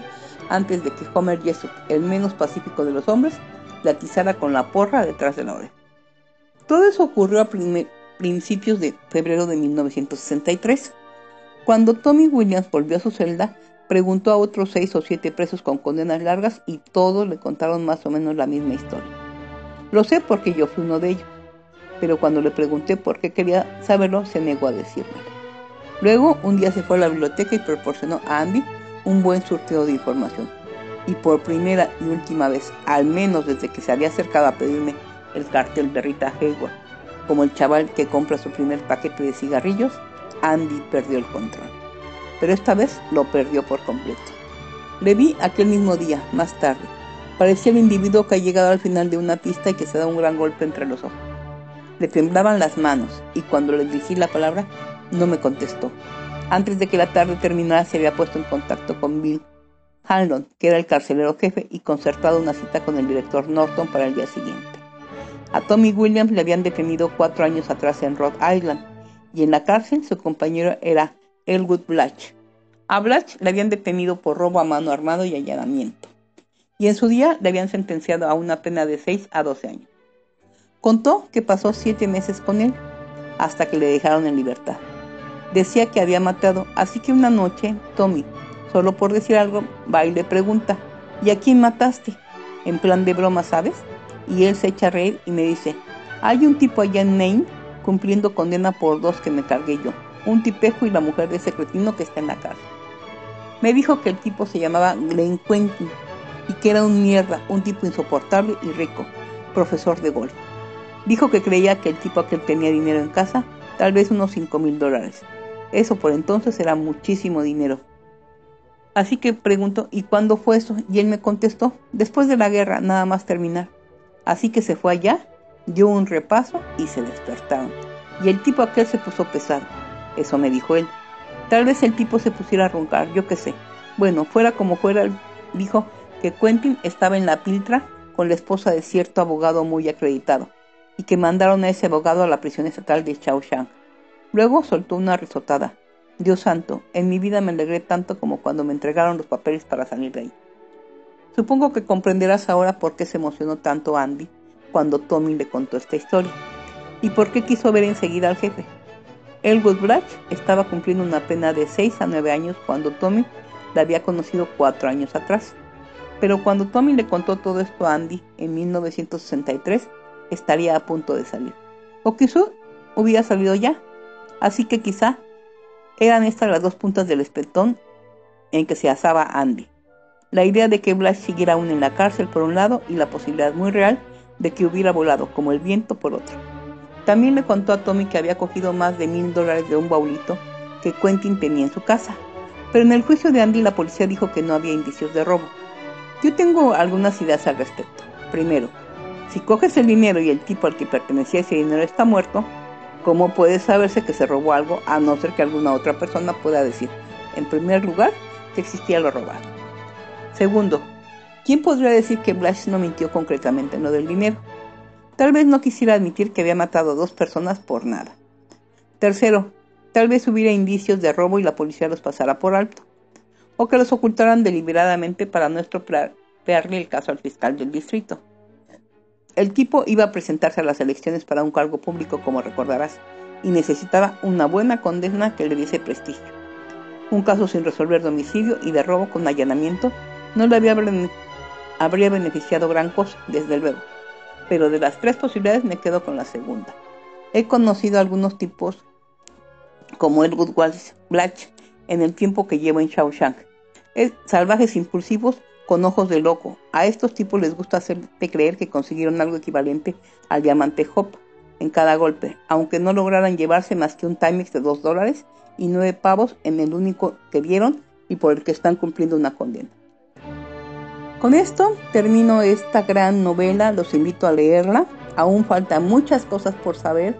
antes de que Homer Jessup, el menos pacífico de los hombres, le atizara con la porra detrás de la oreja. Todo eso ocurrió a principios de febrero de 1963. Cuando Tommy Williams volvió a su celda, preguntó a otros 6 o 7 presos con condenas largas y todos le contaron más o menos la misma historia. Lo sé porque yo fui uno de ellos, pero cuando le pregunté por qué quería saberlo, se negó a decírmelo. Luego, un día se fue a la biblioteca y proporcionó a Andy un buen surtido de información. Y por primera y última vez, al menos desde que se había acercado a pedirme el cartel de Rita Hayworth, como el chaval que compra su primer paquete de cigarrillos, Andy perdió el control. Pero esta vez lo perdió por completo. Le vi aquel mismo día, más tarde. Parecía el individuo que ha llegado al final de una pista y que se da un gran golpe entre los ojos. Le temblaban las manos y cuando le dirigí la palabra, no me contestó. Antes de que la tarde terminara, se había puesto en contacto con Bill Hanlon, que era el carcelero jefe, y concertado una cita con el director Norton para el día siguiente. A Tommy Williams le habían detenido 4 años atrás en Rhode Island, y en la cárcel su compañero era Elwood Blatch. A Blatch le habían detenido por robo a mano armada y allanamiento, y en su día le habían sentenciado a una pena de 6 a 12 años. Contó que pasó 7 meses con él, hasta que le dejaron en libertad. Decía que había matado, así que una noche, Tommy, solo por decir algo, va y le pregunta, ¿y a quién mataste? En plan de broma, ¿sabes? Y él se echa a reír y me dice, hay un tipo allá en Maine cumpliendo condena por 2 que me cargué yo, un tipejo y la mujer de ese cretino que está en la cárcel. Me dijo que el tipo se llamaba Glenn Quentin y que era un mierda, un tipo insoportable y rico, profesor de golf. Dijo que creía que el tipo aquel tenía dinero en casa, tal vez unos $5,000. Eso por entonces era muchísimo dinero. Así que preguntó, ¿y cuándo fue eso? Y él me contestó, después de la guerra, nada más terminar. Así que se fue allá, dio un repaso y se despertaron. Y el tipo aquel se puso pesado. Eso me dijo él. Tal vez el tipo se pusiera a roncar, yo qué sé. Bueno, fuera como fuera, dijo que Quentin estaba en la piltra con la esposa de cierto abogado muy acreditado y que mandaron a ese abogado a la prisión estatal de Shawshank. Luego soltó una risotada. Dios santo, en mi vida me alegré tanto como cuando me entregaron los papeles para salir de ahí. Supongo que comprenderás ahora por qué se emocionó tanto Andy cuando Tommy le contó esta historia y por qué quiso ver enseguida al jefe. Elwood Blatch estaba cumpliendo una pena de 6 a 9 años cuando Tommy la había conocido 4 años atrás. Pero cuando Tommy le contó todo esto a Andy en 1963, estaría a punto de salir. O quizá hubiera salido ya. Así que quizá eran estas las 2 puntas del espetón en que se asaba Andy. La idea de que Blatch siguiera aún en la cárcel por un lado y la posibilidad muy real de que hubiera volado como el viento por otro. También le contó a Tommy que había cogido más de $1,000 de un baulito que Quentin tenía en su casa. Pero en el juicio de Andy la policía dijo que no había indicios de robo. Yo tengo algunas ideas al respecto. Primero, si coges el dinero y el tipo al que pertenecía ese dinero está muerto, ¿cómo puede saberse que se robó algo a no ser que alguna otra persona pueda decir, en primer lugar, que existía lo robado? Segundo, ¿quién podría decir que Blatch no mintió concretamente en lo del dinero? Tal vez no quisiera admitir que había matado a 2 personas por nada. Tercero, tal vez hubiera indicios de robo y la policía los pasara por alto, o que los ocultaran deliberadamente para no estropearle el caso al fiscal del distrito. El tipo iba a presentarse a las elecciones para un cargo público, como recordarás, y necesitaba una buena condena que le diese prestigio. Un caso sin resolver de homicidio y de robo con allanamiento no le habría beneficiado gran cosa, desde luego. Pero de las 3 posibilidades me quedo con la segunda. He conocido a algunos tipos como Elwood Blatch en el tiempo que llevo en Shawshank. Salvajes impulsivos con ojos de loco. A estos tipos les gusta hacerte creer que consiguieron algo equivalente al diamante Hop en cada golpe, aunque no lograran llevarse más que un Timex de $2 y 9 pavos en el único que vieron y por el que están cumpliendo una condena. Con esto termino esta gran novela, los invito a leerla. Aún faltan muchas cosas por saber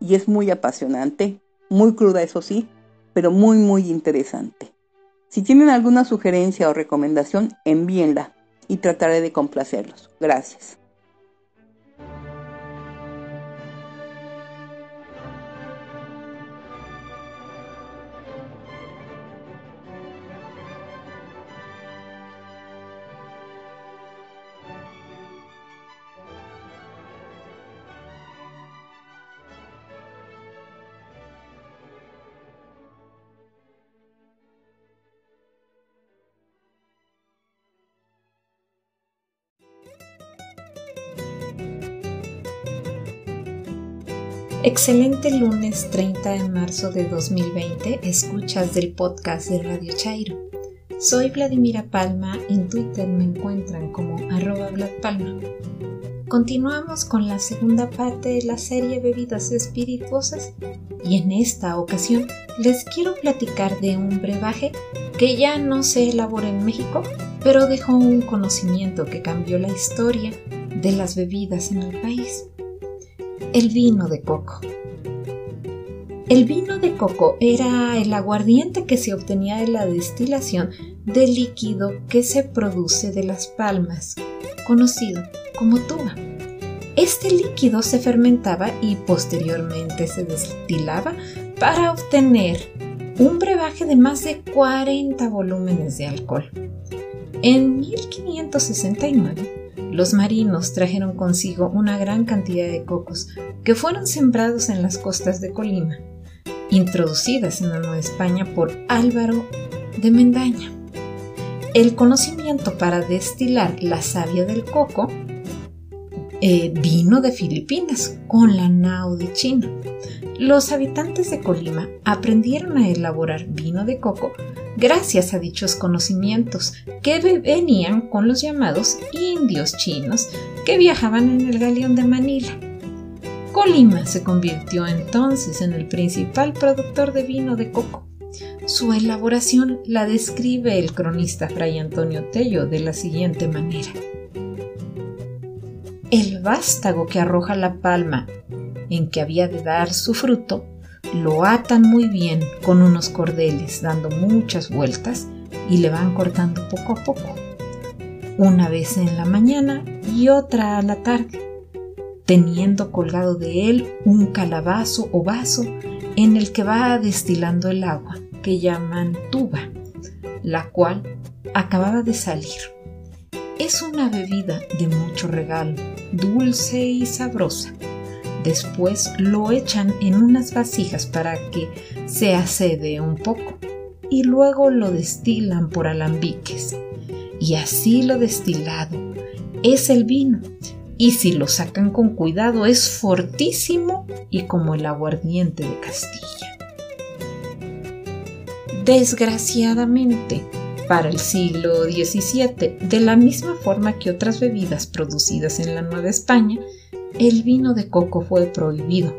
y es muy apasionante, muy cruda eso sí, pero muy muy interesante. Si tienen alguna sugerencia o recomendación, envíenla y trataré de complacerlos. Gracias. Excelente lunes 30 de marzo de 2020, escuchas del podcast de Radio Chairo. Soy Vladimira Palma, en Twitter me encuentran como @VladPalma. Continuamos con la segunda parte de la serie Bebidas Espirituosas y en esta ocasión les quiero platicar de un brebaje que ya no se elabora en México, pero dejó un conocimiento que cambió la historia de las bebidas en el país. El vino de coco. El vino de coco era el aguardiente que se obtenía de la destilación de líquido que se produce de las palmas, conocido como tuba. Este líquido se fermentaba y posteriormente se destilaba para obtener un brebaje de más de 40 volúmenes de alcohol. En 1569, los marinos trajeron consigo una gran cantidad de cocos que fueron sembrados en las costas de Colima, introducidas en la Nueva España por Álvaro de Mendaña. El conocimiento para destilar la savia del coco vino de Filipinas con la nao de China. Los habitantes de Colima aprendieron a elaborar vino de coco gracias a dichos conocimientos que venían con los llamados indios chinos que viajaban en el galeón de Manila. Colima se convirtió entonces en el principal productor de vino de coco. Su elaboración la describe el cronista Fray Antonio Tello de la siguiente manera. El vástago que arroja la palma en que había de dar su fruto, lo atan muy bien con unos cordeles dando muchas vueltas y le van cortando poco a poco, una vez en la mañana y otra a la tarde, teniendo colgado de él un calabazo o vaso en el que va destilando el agua que llaman tuba, la cual acababa de salir. Es una bebida de mucho regalo, dulce y sabrosa. Después lo echan en unas vasijas para que se acede un poco y luego lo destilan por alambiques. Y así lo destilado es el vino y si lo sacan con cuidado es fortísimo y como el aguardiente de Castilla. Desgraciadamente, para el siglo XVII, de la misma forma que otras bebidas producidas en la Nueva España, el vino de coco fue prohibido,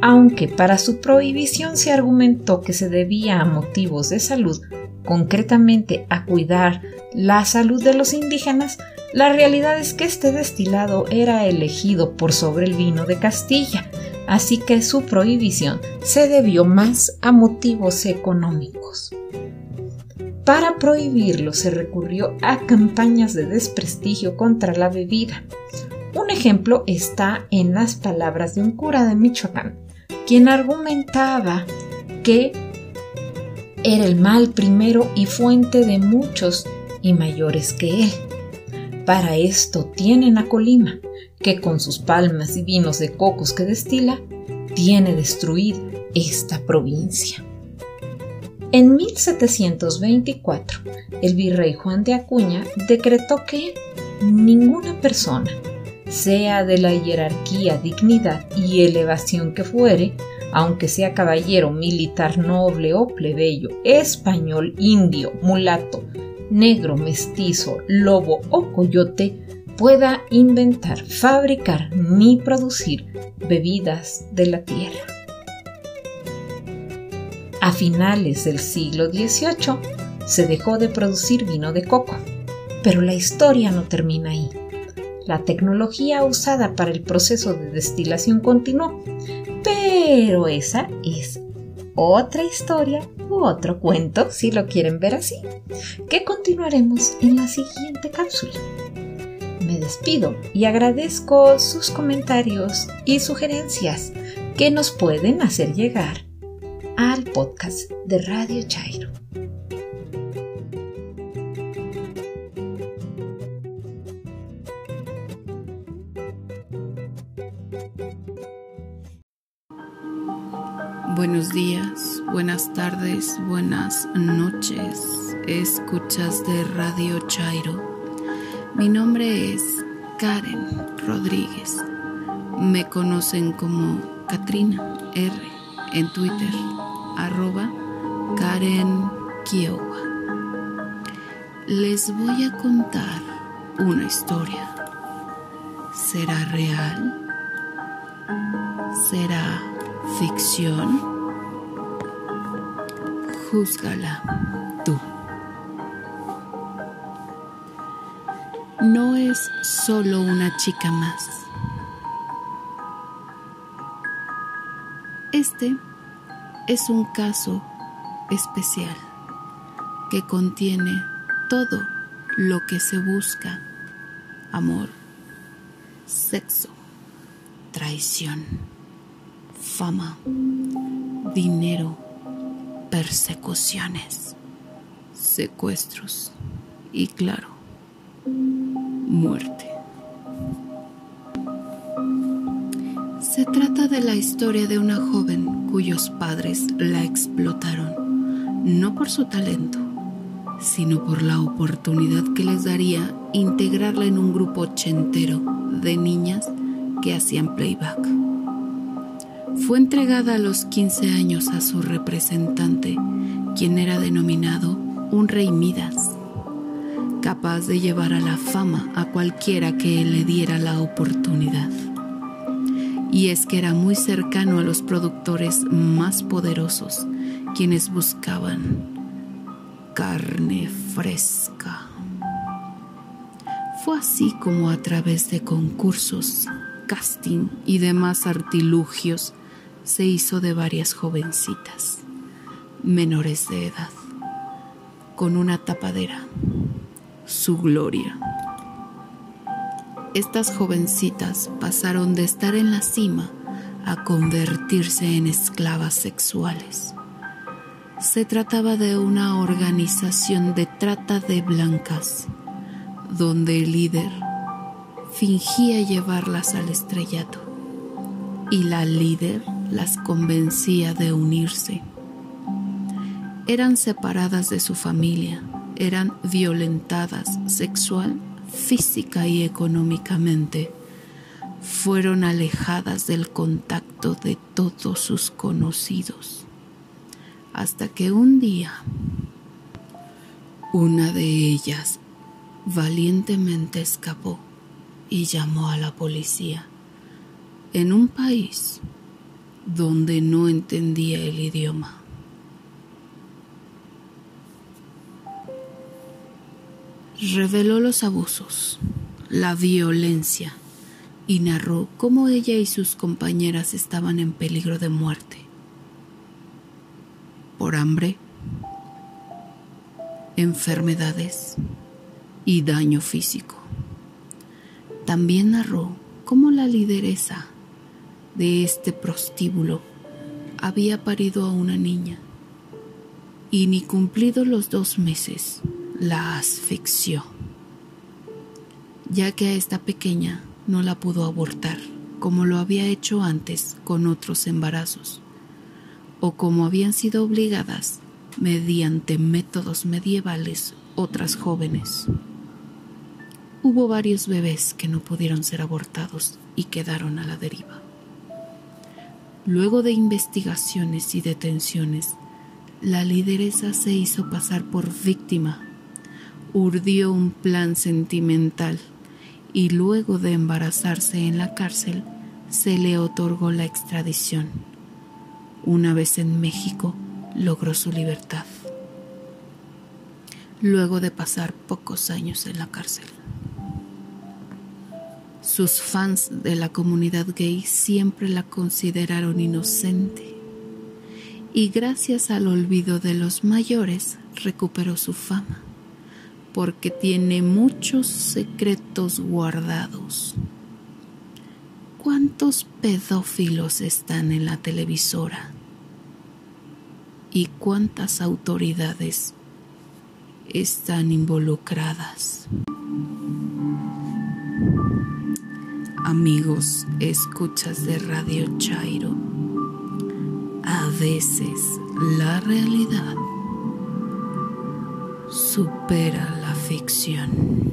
aunque para su prohibición se argumentó que se debía a motivos de salud, concretamente a cuidar la salud de los indígenas. La realidad es que este destilado era elegido por sobre el vino de Castilla, así que su prohibición se debió más a motivos económicos. Para prohibirlo se recurrió a campañas de desprestigio contra la bebida. Un ejemplo está en las palabras de un cura de Michoacán, quien argumentaba que era el mal primero y fuente de muchos y mayores que él. Para esto tienen a Colima, que con sus palmas y vinos de cocos que destila, tiene destruida esta provincia. En 1724, el virrey Juan de Acuña decretó que ninguna persona, sea de la jerarquía, dignidad y elevación que fuere, aunque sea caballero, militar, noble o plebeyo, español, indio, mulato, negro, mestizo, lobo o coyote pueda inventar, fabricar ni producir bebidas de la tierra. A finales del siglo XVIII se dejó de producir vino de coco, pero la historia no termina ahí. La tecnología usada para el proceso de destilación continuó, pero esa es otra historia u otro cuento, si lo quieren ver así, que continuaremos en la siguiente cápsula. Me despido y agradezco sus comentarios y sugerencias que nos pueden hacer llegar al podcast de Radio Chairo. Buenos días, buenas tardes, buenas noches, escuchas de Radio Chairo. Mi nombre es Karen Rodríguez, me conocen como Katrina R en Twitter, @KarenKiowa. Les voy a contar una historia. ¿Será real? ¿Será ficción? Júzgala tú. No es solo una chica más. Este es un caso especial que contiene todo lo que se busca: amor, sexo, traición, fama, dinero, persecuciones, secuestros y, claro, muerte. Se trata de la historia de una joven cuyos padres la explotaron, no por su talento, sino por la oportunidad que les daría integrarla en un grupo ochentero de niñas que hacían playback. Fue entregada a los 15 años a su representante, quien era denominado un rey Midas, capaz de llevar a la fama a cualquiera que le diera la oportunidad. Y es que era muy cercano a los productores más poderosos, quienes buscaban carne fresca. Fue así como, a través de concursos, casting y demás artilugios, se hizo de varias jovencitas menores de edad, con una tapadera, su gloria. Estas jovencitas pasaron de estar en la cima a convertirse en esclavas sexuales. Se trataba de una organización de trata de blancas, donde el líder fingía llevarlas al estrellato y la líder las convencía de unirse. Eran separadas de su familia, eran violentadas sexual, física y económicamente. Fueron alejadas del contacto de todos sus conocidos, hasta que un día una de ellas valientemente escapó y llamó a la policía en un país donde no entendía el idioma. Reveló los abusos, la violencia y narró cómo ella y sus compañeras estaban en peligro de muerte por hambre, enfermedades y daño físico. También narró cómo la lideresa de este prostíbulo había parido a una niña y, ni cumplidos los 2 meses, la asfixió, ya que a esta pequeña no la pudo abortar como lo había hecho antes con otros embarazos, o como habían sido obligadas mediante métodos medievales otras jóvenes. Hubo varios bebés que no pudieron ser abortados y quedaron a la deriva. Luego de investigaciones y detenciones, la lideresa se hizo pasar por víctima, urdió un plan sentimental y luego de embarazarse en la cárcel se le otorgó la extradición. Una vez en México logró su libertad, luego de pasar pocos años en la cárcel. Sus fans de la comunidad gay siempre la consideraron inocente y gracias al olvido de los mayores recuperó su fama porque tiene muchos secretos guardados. ¿Cuántos pedófilos están en la televisora? ¿Y cuántas autoridades están involucradas? Amigos, escuchas de Radio Chairo, a veces la realidad supera la ficción.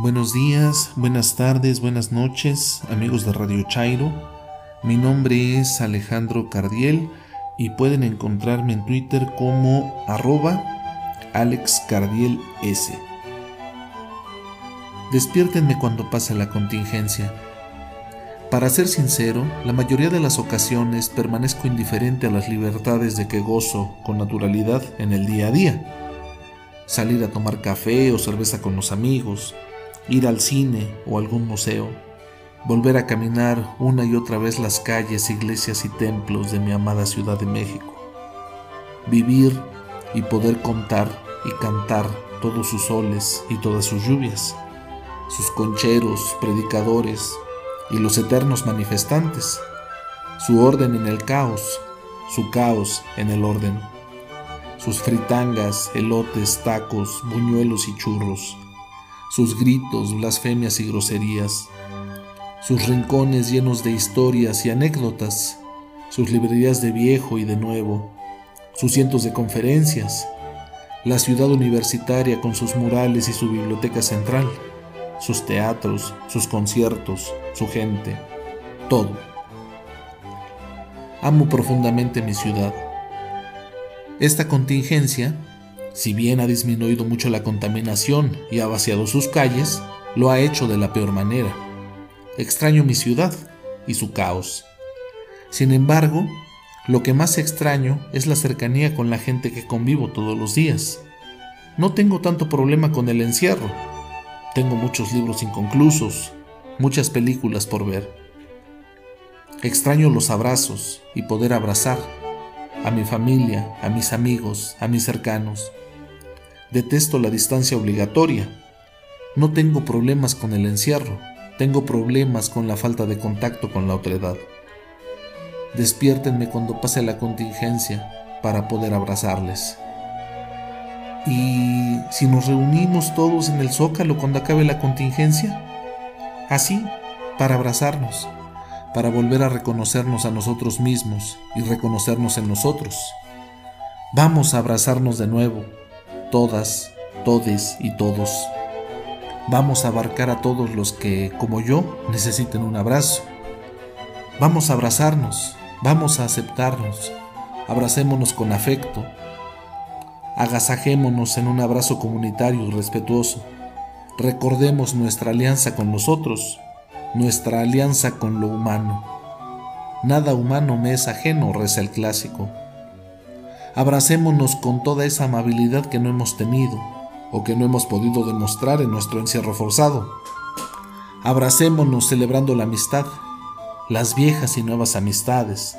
Buenos días, buenas tardes, buenas noches, amigos de Radio Chairo. Mi nombre es Alejandro Cardiel y pueden encontrarme en Twitter como @AlexCardielS. Despiértenme cuando pase la contingencia. Para ser sincero, la mayoría de las ocasiones permanezco indiferente a las libertades de que gozo con naturalidad en el día a día. Salir a tomar café o cerveza con los amigos, ir al cine o algún museo, volver a caminar una y otra vez las calles, iglesias y templos de mi amada Ciudad de México, vivir y poder contar y cantar todos sus soles y todas sus lluvias, sus concheros, predicadores y los eternos manifestantes, su orden en el caos, su caos en el orden, sus fritangas, elotes, tacos, buñuelos y churros, sus gritos, blasfemias y groserías, sus rincones llenos de historias y anécdotas, sus librerías de viejo y de nuevo, sus cientos de conferencias, la ciudad universitaria con sus murales y su biblioteca central, sus teatros, sus conciertos, su gente, todo. Amo profundamente mi ciudad. Esta contingencia, si bien ha disminuido mucho la contaminación y ha vaciado sus calles, lo ha hecho de la peor manera. Extraño mi ciudad y su caos. Sin embargo, lo que más extraño es la cercanía con la gente que convivo todos los días. No tengo tanto problema con el encierro. Tengo muchos libros inconclusos, muchas películas por ver. Extraño los abrazos y poder abrazar a mi familia, a mis amigos, a mis cercanos. Detesto la distancia obligatoria. No tengo problemas con el encierro, tengo problemas con la falta de contacto con la otra edad. Despiértenme cuando pase la contingencia para poder abrazarles. Y si nos reunimos todos en el Zócalo cuando acabe la contingencia, así, para abrazarnos, para volver a reconocernos a nosotros mismos y reconocernos en nosotros. Vamos a abrazarnos de nuevo. Todas, todes y todos. Vamos a abarcar a todos los que, como yo, necesiten un abrazo. Vamos a abrazarnos, vamos a aceptarnos, abracémonos con afecto, agasajémonos en un abrazo comunitario y respetuoso. Recordemos nuestra alianza con los otros, nuestra alianza con lo humano. Nada humano me es ajeno, reza el clásico. Abracémonos con toda esa amabilidad que no hemos tenido o que no hemos podido demostrar en nuestro encierro forzado. Abracémonos celebrando la amistad, las viejas y nuevas amistades.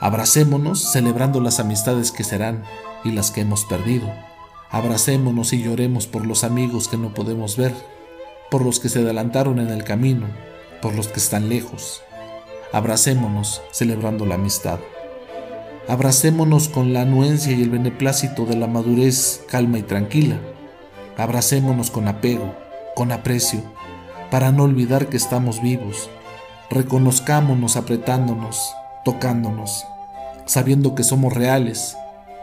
Abracémonos celebrando las amistades que serán y las que hemos perdido. Abracémonos y lloremos por los amigos que no podemos ver, por los que se adelantaron en el camino, por los que están lejos. Abracémonos celebrando la amistad. Abracémonos con la anuencia y el beneplácito de la madurez calma y tranquila. Abracémonos con apego, con aprecio, para no olvidar que estamos vivos. Reconozcámonos apretándonos, tocándonos, sabiendo que somos reales,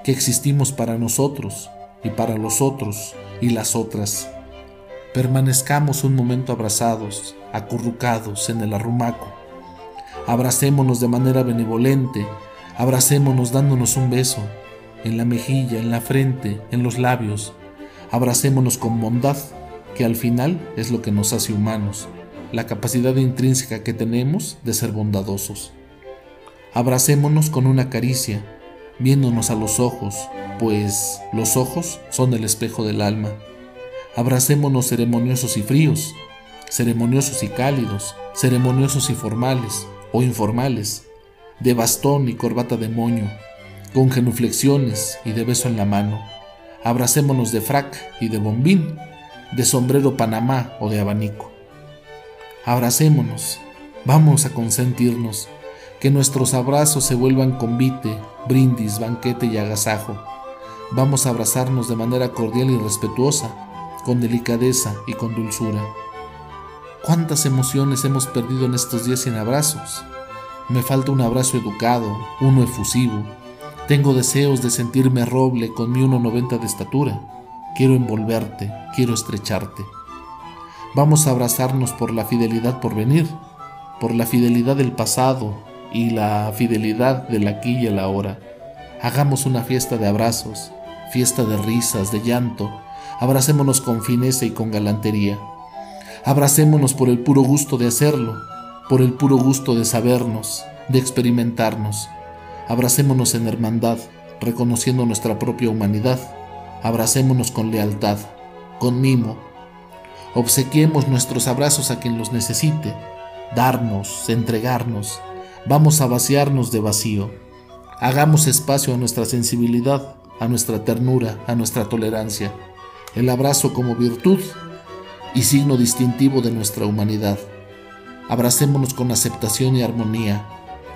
que existimos para nosotros y para los otros y las otras, Permanezcamos un momento abrazados, acurrucados en el arrumaco. Abracémonos de manera benevolente, abracémonos dándonos un beso, en la mejilla, en la frente, en los labios. Abracémonos con bondad, que al final es lo que nos hace humanos, la capacidad intrínseca que tenemos de ser bondadosos. Abracémonos con una caricia, viéndonos a los ojos, pues los ojos son el espejo del alma. Abracémonos ceremoniosos y fríos, ceremoniosos y cálidos, ceremoniosos y formales o informales, de bastón y corbata de moño, con genuflexiones y de beso en la mano. Abracémonos de frac y de bombín, de sombrero panamá o de abanico. Abracémonos, vamos a consentirnos, que nuestros abrazos se vuelvan convite, brindis, banquete y agasajo. Vamos a abrazarnos de manera cordial y respetuosa, con delicadeza y con dulzura. ¿Cuántas emociones hemos perdido en estos días sin abrazos? Me falta un abrazo educado, uno efusivo. Tengo deseos de sentirme roble con mi 1.90 de estatura. Quiero envolverte, quiero estrecharte. Vamos a abrazarnos por la fidelidad por venir, por la fidelidad del pasado y la fidelidad del aquí y el ahora. Hagamos una fiesta de abrazos, fiesta de risas, de llanto. Abracémonos con fineza y con galantería. Abracémonos por el puro gusto de hacerlo, por el puro gusto de sabernos, de experimentarnos. Abracémonos en hermandad, reconociendo nuestra propia humanidad. Abracémonos con lealtad, con mimo. Obsequiemos nuestros abrazos a quien los necesite. Darnos, entregarnos. Vamos a vaciarnos de vacío. Hagamos espacio a nuestra sensibilidad, a nuestra ternura, a nuestra tolerancia. El abrazo como virtud y signo distintivo de nuestra humanidad. Abracémonos con aceptación y armonía.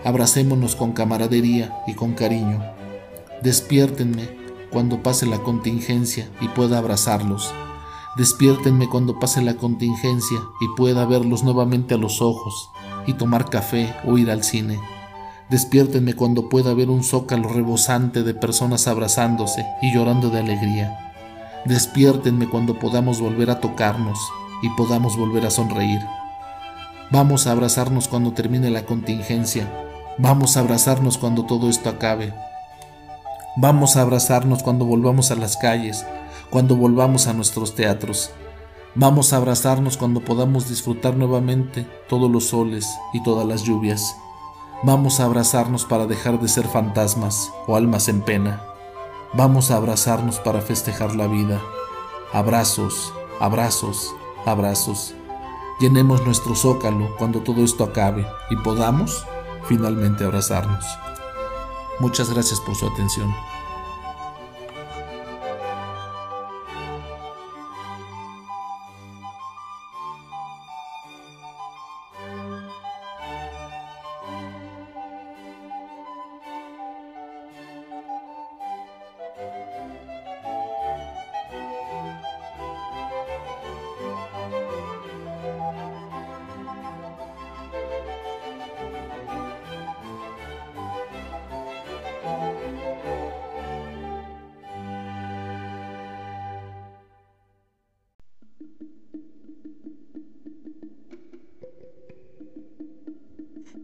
Abracémonos con camaradería y con cariño. Despiértenme cuando pase la contingencia y pueda abrazarlos. Despiértenme cuando pase la contingencia y pueda verlos nuevamente a los ojos y tomar café o ir al cine. Despiértenme cuando pueda ver un zócalo rebosante de personas abrazándose y llorando de alegría. Despiértenme cuando podamos volver a tocarnos y podamos volver a sonreír. Vamos a abrazarnos cuando termine la contingencia. Vamos a abrazarnos cuando todo esto acabe. Vamos a abrazarnos cuando volvamos a las calles, cuando volvamos a nuestros teatros. Vamos a abrazarnos cuando podamos disfrutar nuevamente todos los soles y todas las lluvias. Vamos a abrazarnos para dejar de ser fantasmas o almas en pena. Vamos a abrazarnos para festejar la vida. Abrazos, abrazos, abrazos. Llenemos nuestro zócalo cuando todo esto acabe y podamos finalmente abrazarnos. Muchas gracias por su atención.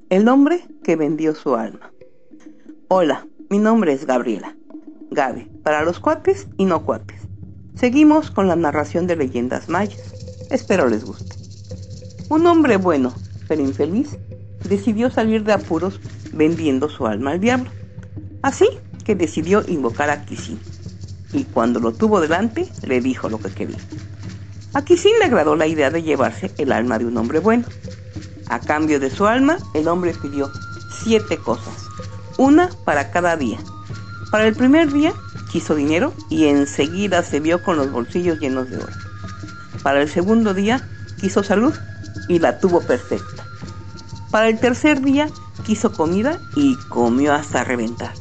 El hombre que vendió su alma. Hola, mi nombre es Gabriela. Gabe, para los cuates y no cuates. Seguimos con la narración de leyendas mayas. Espero les guste. Un hombre bueno, pero infeliz, decidió salir de apuros vendiendo su alma al diablo. Así que decidió invocar a Kisin. Y cuando lo tuvo delante, le dijo lo que quería. A Kisin le agradó la idea de llevarse el alma de un hombre bueno. A cambio de su alma, el hombre pidió 7 cosas, una para cada día. Para el primer día, quiso dinero y enseguida se vio con los bolsillos llenos de oro. Para el segundo día, quiso salud y la tuvo perfecta. Para el tercer día, quiso comida y comió hasta reventar.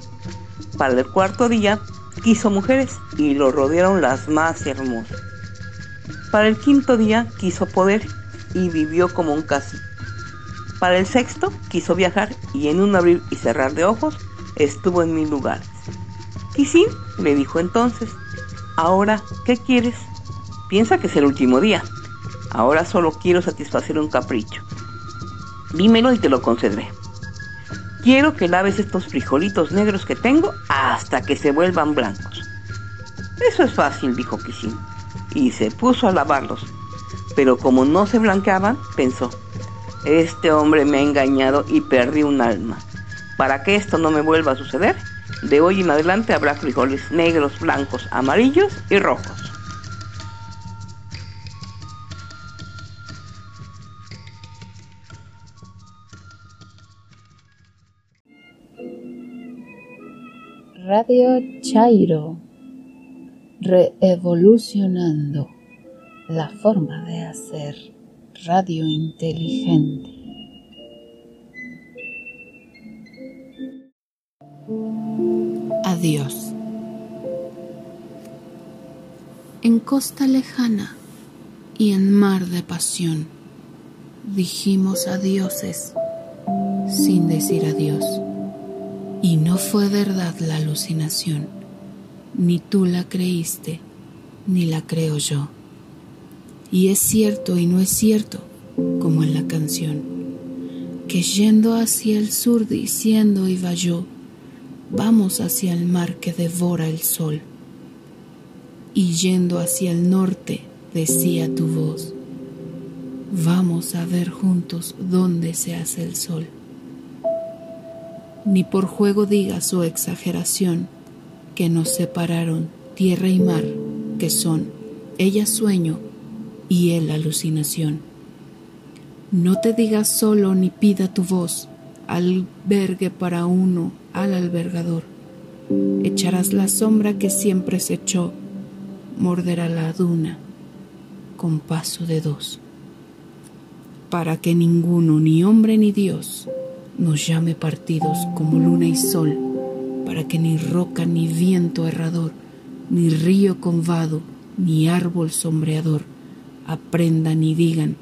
Para el cuarto día, quiso mujeres y lo rodearon las más hermosas. Para el quinto día, quiso poder y vivió como un cacique. Para el sexto, quiso viajar y en un abrir y cerrar de ojos, estuvo en 1000 lugares. Kisin le dijo entonces, ahora, ¿qué quieres? Piensa que es el último día Ahora solo quiero satisfacer un capricho. Dímelo y te lo concederé. Quiero que laves estos frijolitos negros que tengo hasta que se vuelvan blancos. Eso es fácil, dijo Kisin, y se puso a lavarlos. Pero como no se blanqueaban, pensó: este hombre me ha engañado y perdí un alma. Para que esto no me vuelva a suceder, de hoy en adelante habrá frijoles negros, blancos, amarillos y rojos. Radio Chairo, reevolucionando la forma de hacer radio inteligente. Adiós. En costa lejana y en mar de pasión dijimos adioses sin decir adiós. Y no fue verdad la alucinación, ni tú la creíste, ni la creo yo. Y es cierto y no es cierto, como en la canción, que yendo hacia el sur diciendo iba yo, vamos hacia el mar que devora el sol. Y yendo hacia el norte decía tu voz, vamos a ver juntos dónde se hace el sol. Ni por juego digas o exageración que nos separaron tierra y mar, que son ella sueño y él alucinación. No te digas solo ni pida tu voz albergue para uno al albergador. Echarás la sombra que siempre se echó, morderá la duna con paso de dos, para que ninguno, ni hombre ni Dios, nos llame partidos como luna y sol, para que ni roca ni viento errador, ni río convado, ni árbol sombreador, aprendan y digan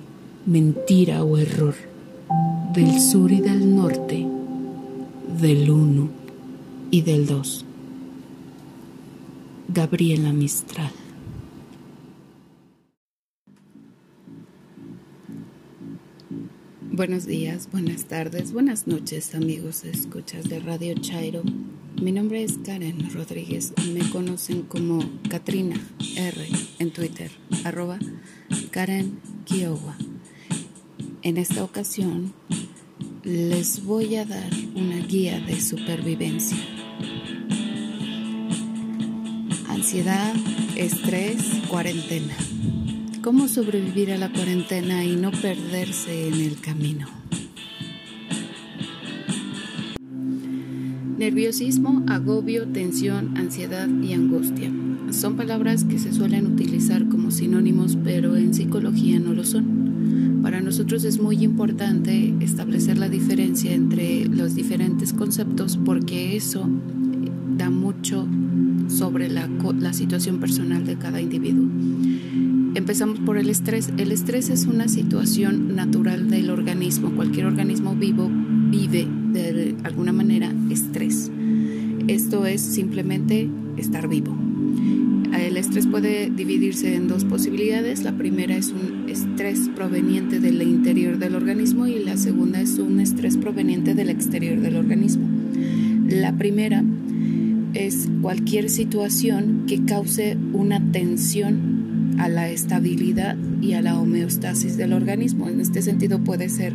mentira o error. Del sur y del norte, del uno y del dos. Gabriela Mistral. Buenos días, buenas tardes, buenas noches, amigos escuchas de Radio Chairo. Mi nombre es Karen Rodríguez, me conocen como Katrina R en Twitter, @Karen Kiowa. En esta ocasión les voy a dar una guía de supervivencia. Ansiedad, estrés, cuarentena. ¿Cómo sobrevivir a la cuarentena y no perderse en el camino? Nerviosismo, agobio, tensión, ansiedad y angustia. Son palabras que se suelen utilizar como sinónimos, pero en psicología no lo son. Para nosotros es muy importante establecer la diferencia entre los diferentes conceptos, porque eso da mucho sobre la situación personal de cada individuo. Empezamos por el estrés. El estrés es una situación natural del organismo. Cualquier organismo vivo vive de alguna manera estrés. Esto es simplemente estar vivo. El estrés puede dividirse en dos posibilidades. La primera es un estrés proveniente del interior del organismo y la segunda es un estrés proveniente del exterior del organismo. La primera es cualquier situación que cause una tensión a la estabilidad y a la homeostasis del organismo. En este sentido puede ser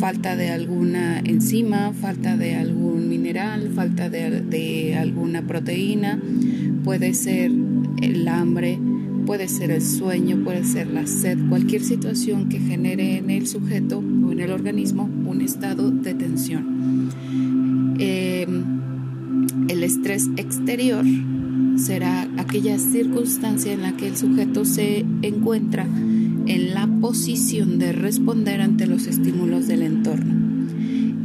falta de alguna enzima, falta de algún mineral, falta de alguna proteína, puede ser el hambre, puede ser el sueño, puede ser la sed, cualquier situación que genere en el sujeto o en el organismo un estado de tensión. El estrés exterior será aquella circunstancia en la que el sujeto se encuentra en la posición de responder ante los estímulos del entorno.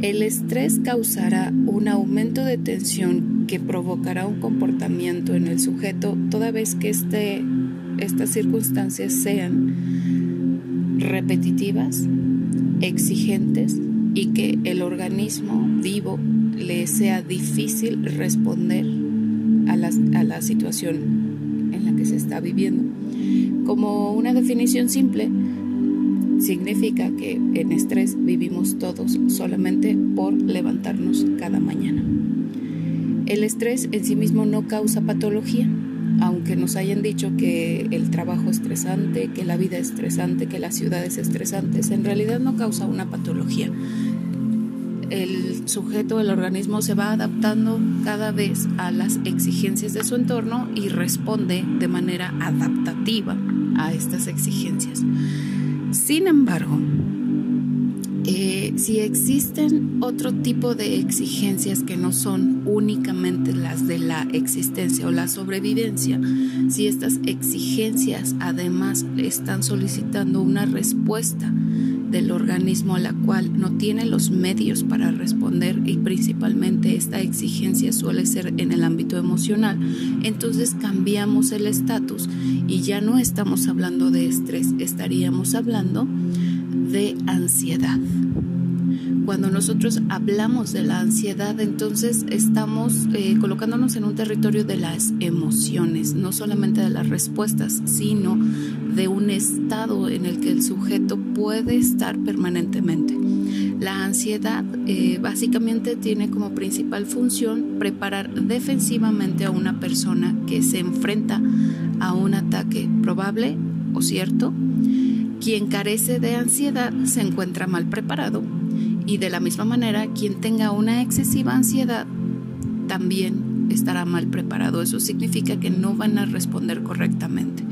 El estrés causará un aumento de tensión que provocará un comportamiento en el sujeto, toda vez que estas circunstancias sean repetitivas, exigentes y que el organismo vivo le sea difícil responder a la situación en la que se está viviendo. Como una definición simple, Significa que en estrés vivimos todos solamente por levantarnos cada mañana. El estrés en sí mismo no causa patología, aunque nos hayan dicho que el trabajo es estresante, que la vida es estresante, que las ciudades estresantes, en realidad no causa una patología. El sujeto, el organismo se va adaptando cada vez a las exigencias de su entorno y responde de manera adaptativa a estas exigencias. Sin embargo, si existen otro tipo de exigencias que no son únicamente las de la existencia o la sobrevivencia, si estas exigencias además están solicitando una respuesta del organismo a la cual no tiene los medios para responder, y principalmente esta exigencia suele ser en el ámbito emocional, entonces cambiamos el estatus y ya no estamos hablando de estrés, estaríamos hablando de ansiedad. Cuando nosotros hablamos de la ansiedad, entonces estamos colocándonos en un territorio de las emociones, no solamente de las respuestas, sino de un estado en el que el sujeto puede estar permanentemente. La ansiedad básicamente tiene como principal función preparar defensivamente a una persona que se enfrenta a un ataque probable o cierto. Quien carece de ansiedad se encuentra mal preparado. Y de la misma manera, quien tenga una excesiva ansiedad también estará mal preparado. Eso significa que no van a responder correctamente.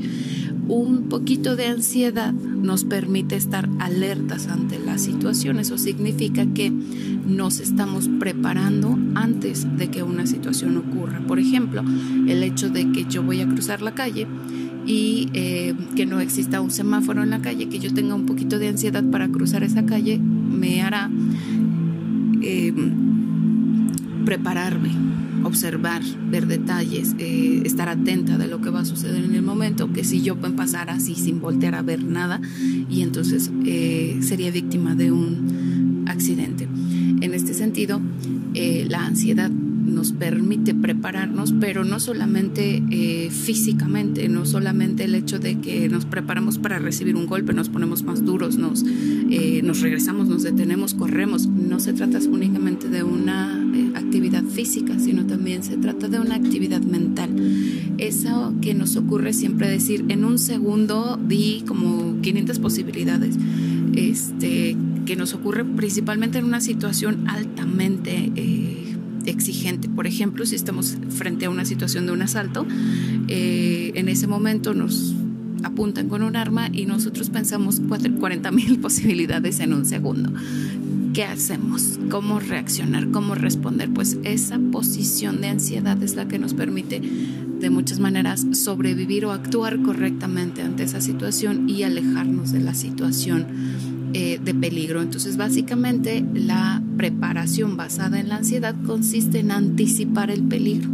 Un poquito de ansiedad nos permite estar alertas ante la situación. Eso significa que nos estamos preparando antes de que una situación ocurra. Por ejemplo, el hecho de que yo voy a cruzar la calle y que no exista un semáforo en la calle, que yo tenga un poquito de ansiedad para cruzar esa calle, me hará prepararme, observar, ver detalles, estar atenta de lo que va a suceder en el momento, que si yo pasara así sin voltear a ver nada, y entonces sería víctima de un accidente. En este sentido, la ansiedad nos permite prepararnos, pero no solamente físicamente, no solamente el hecho de que nos preparamos para recibir un golpe, nos ponemos más duros, nos regresamos, nos detenemos, corremos. No se trata únicamente de una actividad física, sino también se trata de una actividad mental. Eso que nos ocurre siempre decir, en un segundo di como 500 posibilidades, que nos ocurre principalmente en una situación altamente exigente. Por ejemplo, si estamos frente a una situación de un asalto, en ese momento nos apuntan con un arma y nosotros pensamos 40,000 posibilidades en un segundo. ¿Qué hacemos? ¿Cómo reaccionar? ¿Cómo responder? Pues esa posición de ansiedad es la que nos permite de muchas maneras sobrevivir o actuar correctamente ante esa situación y alejarnos de la situación de peligro. Entonces, básicamente, la preparación basada en la ansiedad consiste en anticipar el peligro.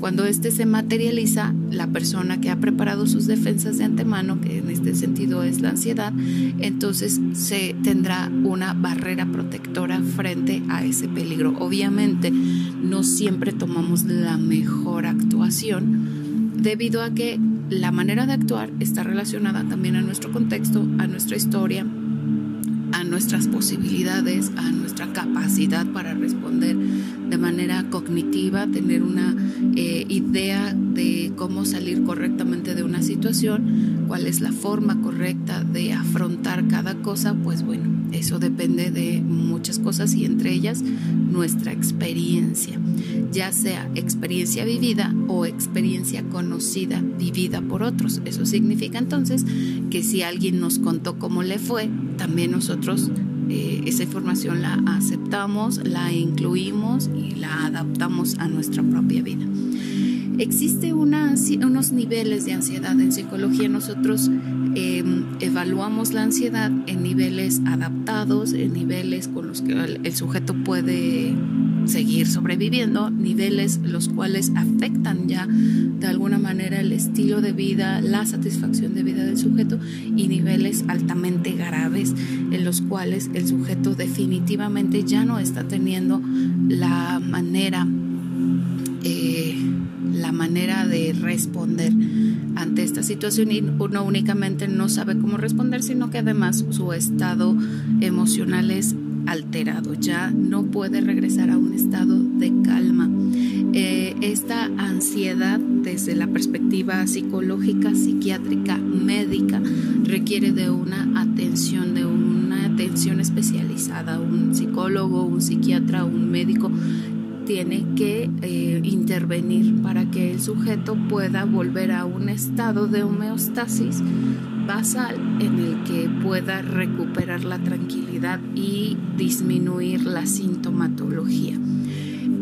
Cuando este se materializa, la persona que ha preparado sus defensas de antemano, que en este sentido es la ansiedad, entonces se tendrá una barrera protectora frente a ese peligro. Obviamente, no siempre tomamos la mejor actuación debido a que la manera de actuar está relacionada también a nuestro contexto, a nuestra historia, a nuestras posibilidades, a nuestra capacidad para responder de manera cognitiva, tener una idea de cómo salir correctamente de una situación, cuál es la forma correcta de afrontar cada cosa. Pues bueno, eso depende de muchas cosas y entre ellas nuestra experiencia, ya sea experiencia vivida o experiencia conocida, vivida por otros. Eso significa entonces que si alguien nos contó cómo le fue, también nosotros esa información la aceptamos, la incluimos y la adaptamos a nuestra propia vida. Existe unos niveles de ansiedad. En psicología nosotros evaluamos la ansiedad en niveles adaptados, en niveles con los que el sujeto puede seguir sobreviviendo, niveles los cuales afectan ya de alguna manera el estilo de vida, la satisfacción de vida del sujeto, y niveles altamente graves en los cuales el sujeto definitivamente ya no está teniendo la manera manera de responder ante esta situación, y uno únicamente no sabe cómo responder, sino que además su estado emocional es alterado, ya no puede regresar a un estado de calma. Esta ansiedad, desde la perspectiva psicológica, psiquiátrica, médica, requiere de una atención, especializada. Un psicólogo, un psiquiatra, un médico tiene que intervenir para que el sujeto pueda volver a un estado de homeostasis basal en el que pueda recuperar la tranquilidad y disminuir la sintomatología.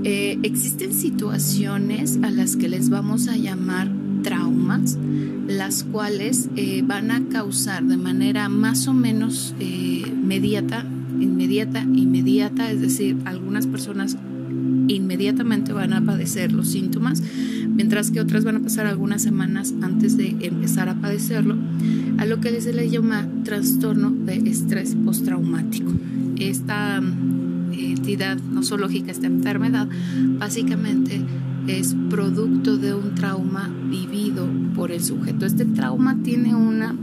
Existen situaciones a las que les vamos a llamar traumas, las cuales van a causar de manera más o menos inmediata, es decir, algunas personas inmediatamente van a padecer los síntomas, mientras que otras van a pasar algunas semanas antes de empezar a padecerlo, a lo que se le llama trastorno de estrés postraumático. Esta entidad nosológica, esta enfermedad, básicamente es producto de un trauma vivido por el sujeto. Este trauma tiene una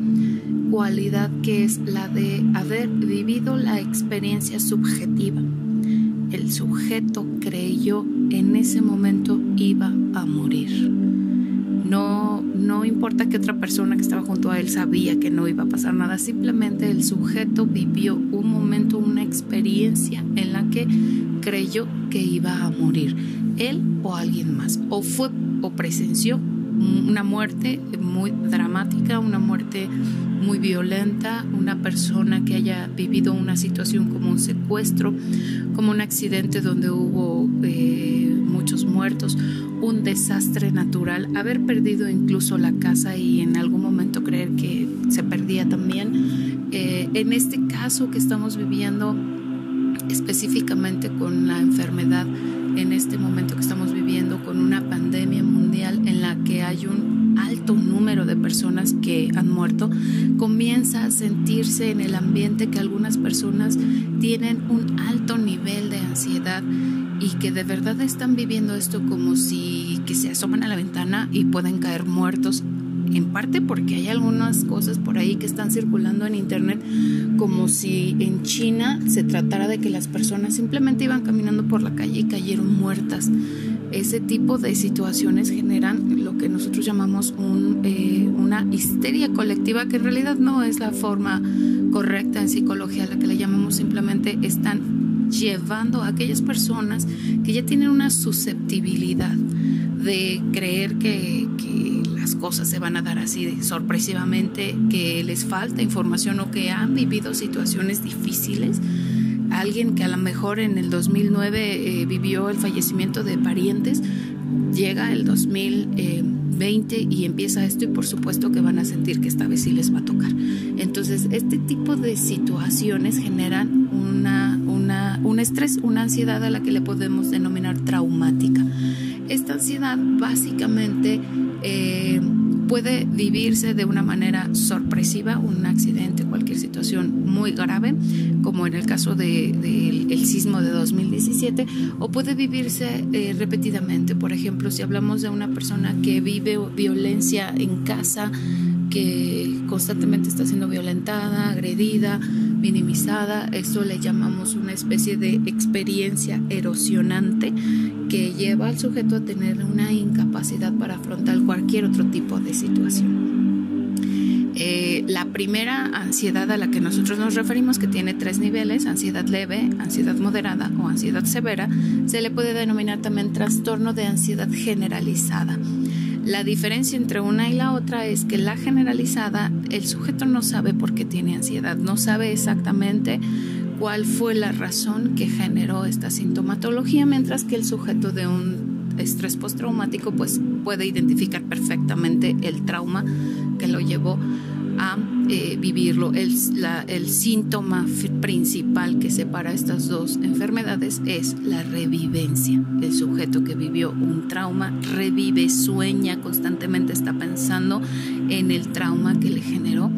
cualidad que es la de haber vivido la experiencia subjetiva. El sujeto creyó en ese momento iba a morir. No importa que otra persona que estaba junto a él sabía que no iba a pasar nada, simplemente el sujeto vivió un momento, una experiencia en la que creyó que iba a morir, él o alguien más, o fue o presenció una muerte muy dramática, una muerte muy violenta, una persona que haya vivido una situación como un secuestro, como un accidente donde hubo muchos muertos, un desastre natural, haber perdido incluso la casa y en algún momento creer que se perdía también. En este caso que estamos viviendo específicamente con la enfermedad, en este momento que estamos viviendo con una pandemia mundial en la que hay un alto número de personas que han muerto, comienza a sentirse en el ambiente que algunas personas tienen un alto nivel de ansiedad y que de verdad están viviendo esto como si que se asoman a la ventana y pueden caer muertos, en parte porque hay algunas cosas por ahí que están circulando en internet como si en China se tratara de que las personas simplemente iban caminando por la calle y cayeron muertas. Ese tipo de situaciones generan lo que nosotros llamamos una histeria colectiva, que en realidad no es la forma correcta en psicología, la que le llamamos simplemente están llevando a aquellas personas que ya tienen una susceptibilidad de creer que las cosas se van a dar así de sorpresivamente, que les falta información o que han vivido situaciones difíciles. Alguien que a lo mejor en el 2009 vivió el fallecimiento de parientes, llega el 2020 y empieza esto, y por supuesto que van a sentir que esta vez sí les va a tocar. Entonces, este tipo de situaciones generan un estrés, una ansiedad a la que le podemos denominar traumática. Esta ansiedad básicamente puede vivirse de una manera sorpresiva, un accidente, cualquier situación muy grave, como en el caso del sismo de 2017, o puede vivirse repetidamente. Por ejemplo, si hablamos de una persona que vive violencia en casa, que constantemente está siendo violentada, agredida, minimizada, eso le llamamos una especie de experiencia erosionante que lleva al sujeto a tener una incapacidad para afrontar cualquier otro tipo de situación. La primera ansiedad a la que nosotros nos referimos, que tiene tres niveles, ansiedad leve, ansiedad moderada o ansiedad severa, se le puede denominar también trastorno de ansiedad generalizada. La diferencia entre una y la otra es que la generalizada, el sujeto no sabe por qué tiene ansiedad, no sabe exactamente cuál fue la razón que generó esta sintomatología, mientras que el sujeto de un estrés postraumático pues puede identificar perfectamente el trauma que lo llevó a vivirlo. El síntoma principal que separa estas dos enfermedades es la revivencia. El sujeto que vivió un trauma revive, sueña constantemente, está pensando en el trauma que le generó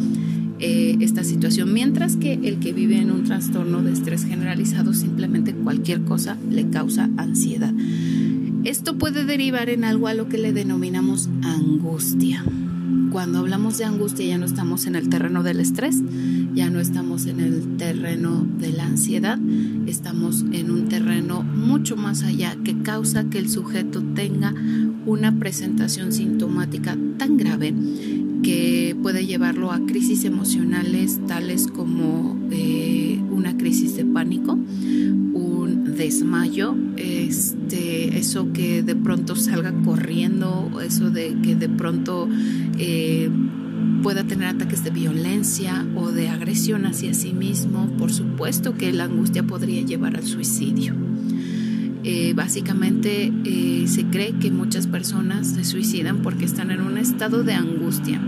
esta situación, mientras que el que vive en un trastorno de estrés generalizado, simplemente cualquier cosa le causa ansiedad. Esto puede derivar en algo a lo que le denominamos angustia. Cuando hablamos de angustia ya no estamos en el terreno del estrés, ya no estamos en el terreno de la ansiedad, estamos en un terreno mucho más allá que causa que el sujeto tenga una presentación sintomática tan grave que puede llevarlo a crisis emocionales tales como una crisis de pánico, un desmayo, eso que de pronto salga corriendo, eso de que de pronto pueda tener ataques de violencia o de agresión hacia sí mismo. Por supuesto que la angustia podría llevar al suicidio. Básicamente se cree que muchas personas se suicidan porque están en un estado de angustia,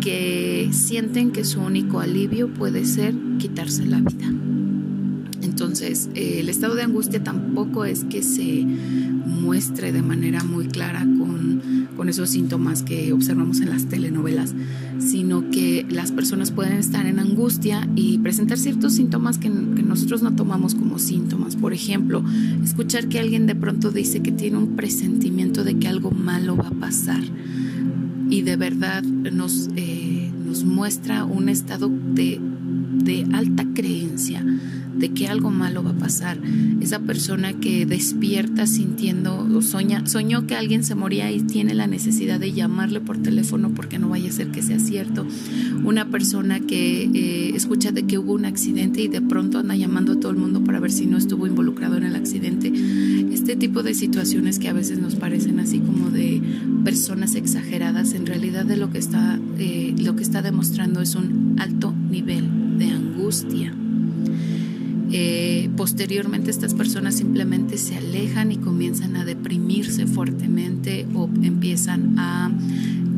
que sienten que su único alivio puede ser quitarse la vida. Entonces, el estado de angustia tampoco es que se muestre de manera muy clara con esos síntomas que observamos en las telenovelas, sino que las personas pueden estar en angustia y presentar ciertos síntomas que nosotros no tomamos como síntomas. Por ejemplo, escuchar que alguien de pronto dice que tiene un presentimiento de que algo malo va a pasar y de verdad nos muestra un estado de alta creencia de que algo malo va a pasar. Esa persona que despierta sintiendo o soñó que alguien se moría y tiene la necesidad de llamarle por teléfono porque no vaya a ser que sea cierto. Una persona que escucha de que hubo un accidente y de pronto anda llamando a todo el mundo para ver si no estuvo involucrado en el accidente. Este tipo de situaciones que a veces nos parecen así como de personas exageradas, en realidad de lo que está demostrando es un alto nivel de angustia. Posteriormente estas personas simplemente se alejan y comienzan a deprimirse fuertemente o empiezan a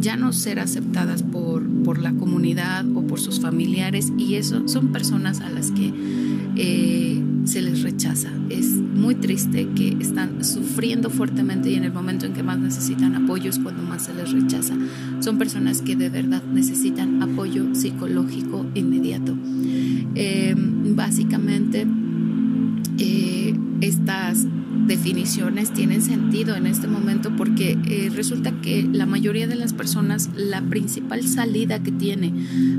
ya no ser aceptadas por la comunidad o por sus familiares, y eso son personas a las que se les rechaza. Es muy triste que están sufriendo fuertemente y en el momento en que más necesitan apoyo es cuando más se les rechaza. Son personas que de verdad necesitan apoyo psicológico inmediato. Básicamente estas definiciones tienen sentido en este momento porque resulta que la mayoría de las personas, la principal salida que tiene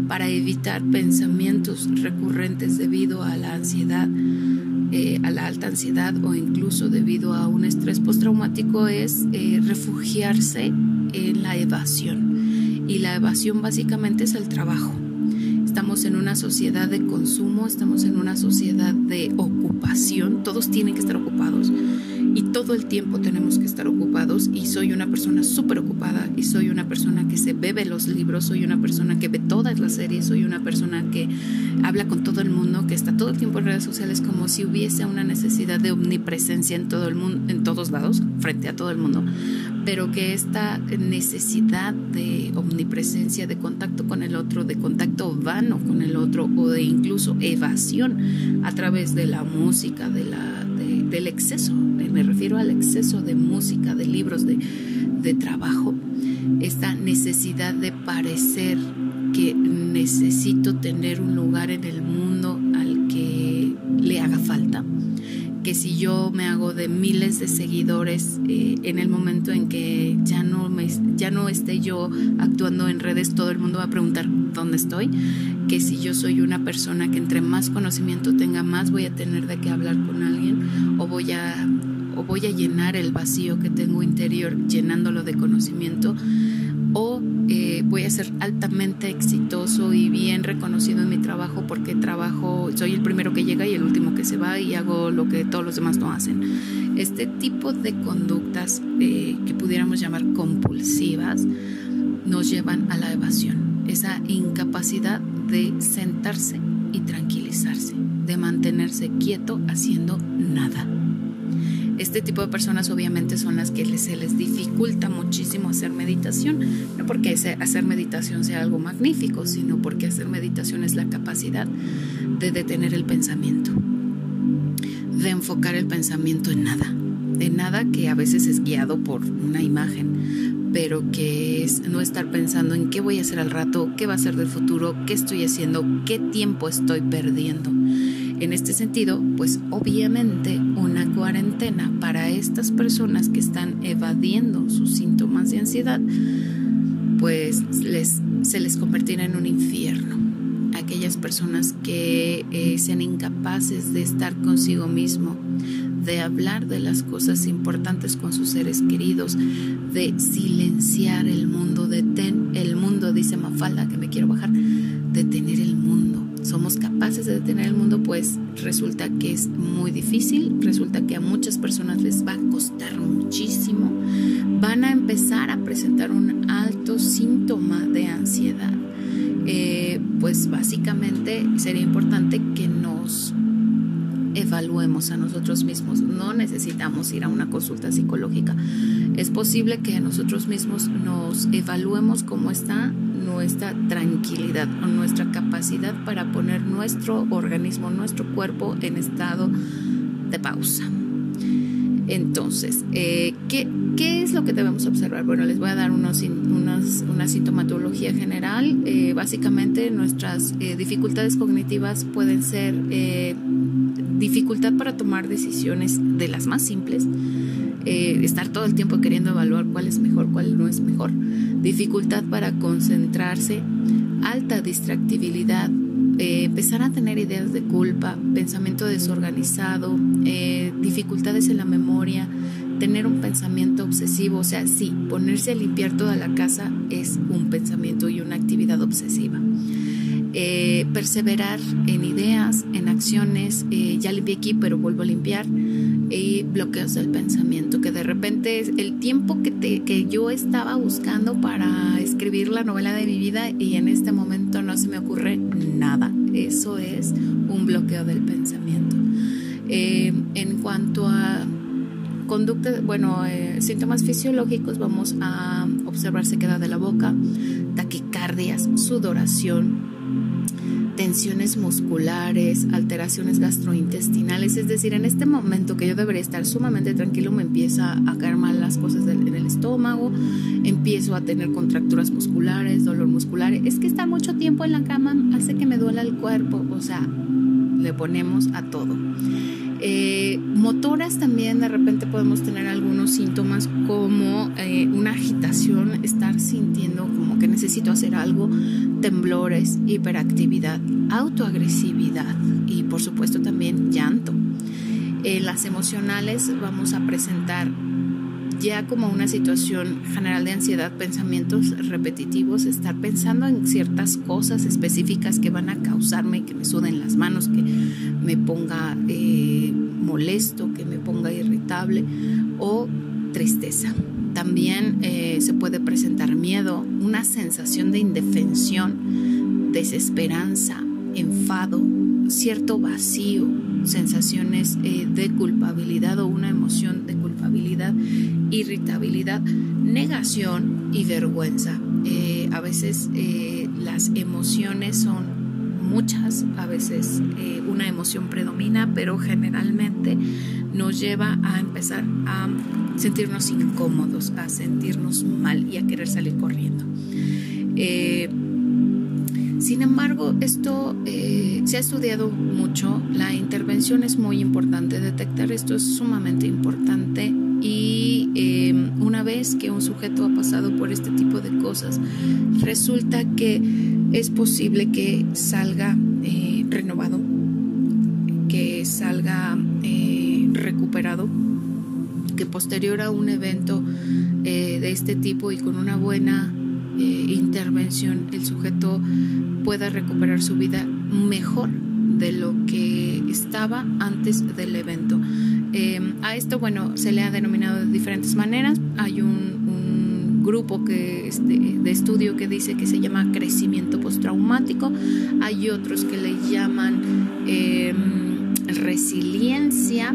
para evitar pensamientos recurrentes debido a la ansiedad, a la alta ansiedad o incluso debido a un estrés postraumático, es refugiarse en la evasión, y la evasión básicamente es el trabajo. Estamos en una sociedad de consumo, estamos en una sociedad de ocupación, todos tienen que estar ocupados y todo el tiempo tenemos que estar ocupados, y soy una persona súper ocupada y soy una persona que se bebe los libros, soy una persona que ve todas las series, soy una persona que habla con todo el mundo, que está todo el tiempo en redes sociales, como si hubiese una necesidad de omnipresencia en todo el mundo, en todos lados, frente a todo el mundo, pero que esta necesidad de omnipresencia, de contacto con el otro, de contacto vano con el otro o de incluso evasión a través de la música, del exceso, me refiero al exceso de música, de libros, de trabajo, esta necesidad de parecer que necesito tener un lugar en el mundo al que le haga falta, que si yo me hago de miles de seguidores en el momento en que ya no esté yo actuando en redes, todo el mundo va a preguntar dónde estoy, que si yo soy una persona que entre más conocimiento tenga, más voy a tener de qué hablar con alguien, o voy a llenar el vacío que tengo interior llenándolo de conocimiento, o voy a ser altamente exitoso y bien reconocido en mi trabajo porque soy el primero que llega y el último que se va y hago lo que todos los demás no hacen. Este tipo de conductas que pudiéramos llamar compulsivas nos llevan a la evasión, esa incapacidad de sentarse y tranquilizarse, de mantenerse quieto haciendo nada. Este tipo de personas obviamente son las que se les dificulta muchísimo hacer meditación, no porque hacer meditación sea algo magnífico, sino porque hacer meditación es la capacidad de detener el pensamiento, de enfocar el pensamiento en nada, de nada, que a veces es guiado por una imagen, pero que es no estar pensando en qué voy a hacer al rato, qué va a ser del futuro, qué estoy haciendo, qué tiempo estoy perdiendo. En este sentido, pues obviamente una cuarentena para estas personas que están evadiendo sus síntomas de ansiedad, pues se les convertirá en un infierno. Aquellas personas que sean incapaces de estar consigo mismo, de hablar de las cosas importantes con sus seres queridos, de silenciar el mundo, dice Mafalda, que me quiero bajar, detener el mundo. Somos capaces de detener el mundo, pues resulta que es muy difícil, resulta que a muchas personas les va a costar muchísimo, van a empezar a presentar un alto síntoma de ansiedad. Pues básicamente sería importante que nos evaluemos a nosotros mismos. No necesitamos ir a una consulta psicológica. Es posible que nosotros mismos nos evaluemos cómo está nuestra tranquilidad o nuestra capacidad para poner nuestro organismo, nuestro cuerpo en estado de pausa. Entonces, ¿qué es lo que debemos observar? Bueno, les voy a dar una sintomatología general. Básicamente, nuestras dificultades cognitivas pueden ser dificultad para tomar decisiones, de las más simples, estar todo el tiempo queriendo evaluar cuál es mejor, cuál no es mejor, dificultad para concentrarse, alta distractibilidad, empezar a tener ideas de culpa, pensamiento desorganizado, dificultades en la memoria, tener un pensamiento obsesivo. O sea, sí, ponerse a limpiar toda la casa es un pensamiento y una actividad obsesiva. Perseverar en ideas, en acciones, ya limpié aquí pero vuelvo a limpiar, y bloqueos del pensamiento, que de repente es el tiempo que yo estaba buscando para escribir la novela de mi vida y en este momento no se me ocurre nada. Eso es un bloqueo del pensamiento. En cuanto a conducta, bueno, síntomas fisiológicos, vamos a observar sequedad de la boca, taquicardias, sudoración, tensiones musculares, alteraciones gastrointestinales. Es decir, en este momento que yo debería estar sumamente tranquilo, me empieza a caer mal las cosas en el estómago, empiezo a tener contracturas musculares, dolor muscular. Es que estar mucho tiempo en la cama hace que me duela el cuerpo. O sea, le ponemos a todo. Motoras también, de repente podemos tener algunos síntomas como una agitación, estar sintiendo como que necesito hacer algo, temblores, hiperactividad, autoagresividad y por supuesto también llanto. Las emocionales vamos a presentar ya como una situación general de ansiedad, pensamientos repetitivos, estar pensando en ciertas cosas específicas que van a causarme que me suden las manos, que me ponga molesto, que me ponga irritable, o tristeza. También se puede presentar miedo, una sensación de indefensión, desesperanza, enfado, cierto vacío, sensaciones de culpabilidad o una emoción de culpabilidad, irritabilidad, negación y vergüenza. A veces las emociones son muchas, a veces una emoción predomina, pero generalmente nos lleva a empezar a sentirnos incómodos, a sentirnos mal y a querer salir corriendo. Sin embargo, esto se ha estudiado mucho, la intervención es muy importante, detectar esto es sumamente importante, y una vez que un sujeto ha pasado por este tipo de cosas, resulta que es posible que salga renovado, que salga recuperado, que posterior a un evento de este tipo y con una buena intervención, el sujeto pueda recuperar su vida mejor de lo que estaba antes del evento. A esto, bueno, se le ha denominado de diferentes maneras. Hay un grupo de estudio que dice que se llama crecimiento postraumático. Hay otros que le llaman resiliencia.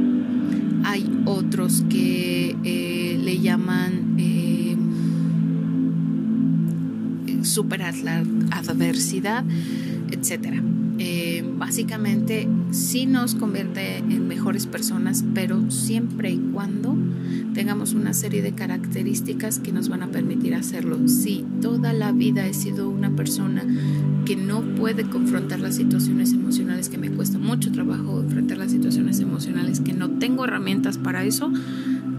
Hay otros que le llaman superar la adversidad, etcétera. Básicamente sí nos convierte en mejores personas, pero siempre y cuando tengamos una serie de características que nos van a permitir hacerlo. Si toda la vida he sido una persona que no puede confrontar las situaciones emocionales, que me cuesta mucho trabajo enfrentar las situaciones emocionales, que no tengo herramientas para eso,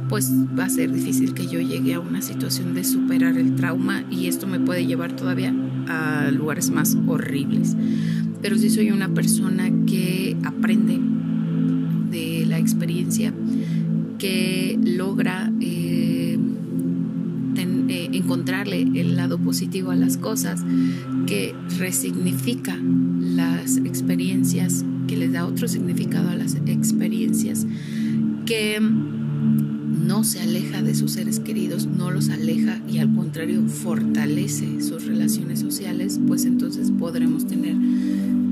pues va a ser difícil que yo llegue a una situación de superar el trauma, y esto me puede llevar todavía a lugares más horribles. Pero sí soy una persona que aprende de la experiencia, que logra encontrarle el lado positivo a las cosas, que resignifica las experiencias, que les da otro significado a las experiencias, que no se aleja de sus seres queridos, no los aleja y al contrario fortalece sus relaciones sociales, pues entonces podremos tener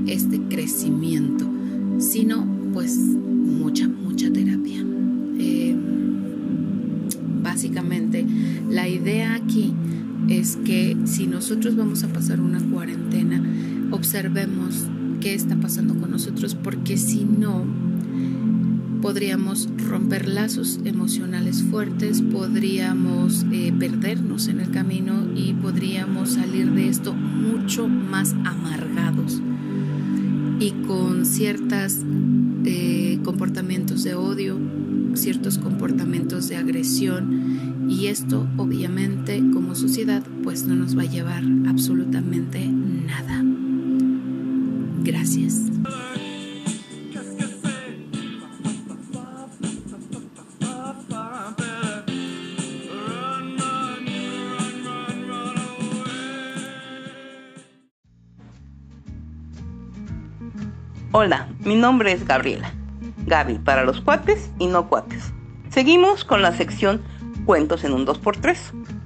este crecimiento. Si no, pues mucha terapia. Básicamente la idea aquí es que si nosotros vamos a pasar una cuarentena, observemos qué está pasando con nosotros, porque si no, podríamos romper lazos emocionales fuertes, podríamos perdernos en el camino y podríamos salir de esto mucho más amargados y con ciertos comportamientos de odio, ciertos comportamientos de agresión, y esto obviamente como sociedad pues no nos va a llevar absolutamente nada. Gracias. Hola, mi nombre es Gabriela, Gaby para los cuates y no cuates. Seguimos con la sección Cuentos en un 2x3,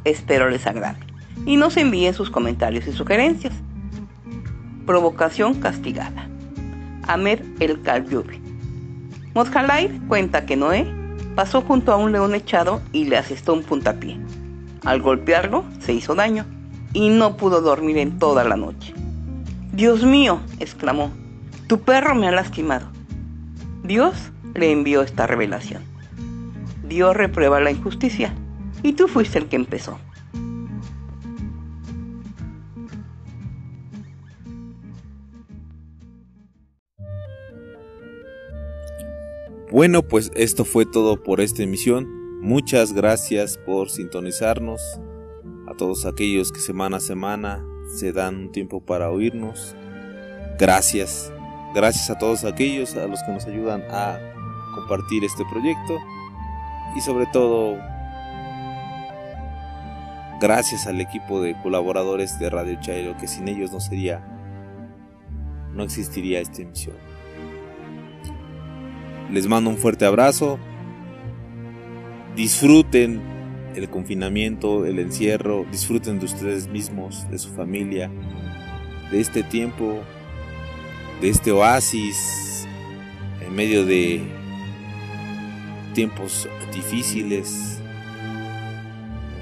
espero les agrade y nos envíen sus comentarios y sugerencias. Provocación castigada. Amer el Calviube Mosjalay cuenta que Noé pasó junto a un león echado y le asestó un puntapié. Al golpearlo se hizo daño y no pudo dormir en toda la noche. «Dios mío», exclamó, «tu perro me ha lastimado». Dios le envió esta revelación. Dios reprueba la injusticia, y tú fuiste el que empezó. Bueno, pues esto fue todo por esta emisión. Muchas gracias por sintonizarnos. A todos aquellos que semana a semana se dan un tiempo para oírnos, gracias. Gracias a todos aquellos a los que nos ayudan a compartir este proyecto, y sobre todo gracias al equipo de colaboradores de Radio Chairo, que sin ellos no existiría esta emisión. Les mando un fuerte abrazo. Disfruten el confinamiento, el encierro, disfruten de ustedes mismos, de su familia, de este tiempo, de este oasis en medio de tiempos difíciles,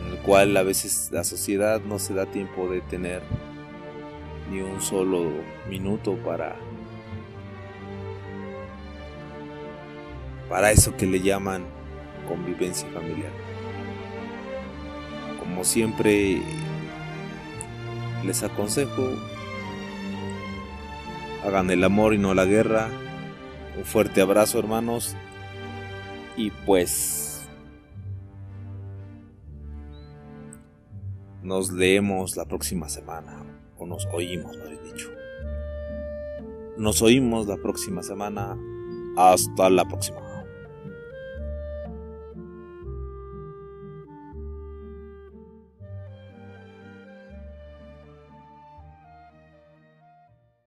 en el cual a veces la sociedad no se da tiempo de tener ni un solo minuto para eso que le llaman convivencia familiar. Como siempre les aconsejo, hagan el amor y no la guerra. Un fuerte abrazo, hermanos. Y pues nos leemos la próxima semana. O nos oímos, más bien dicho. Nos oímos la próxima semana. Hasta la próxima.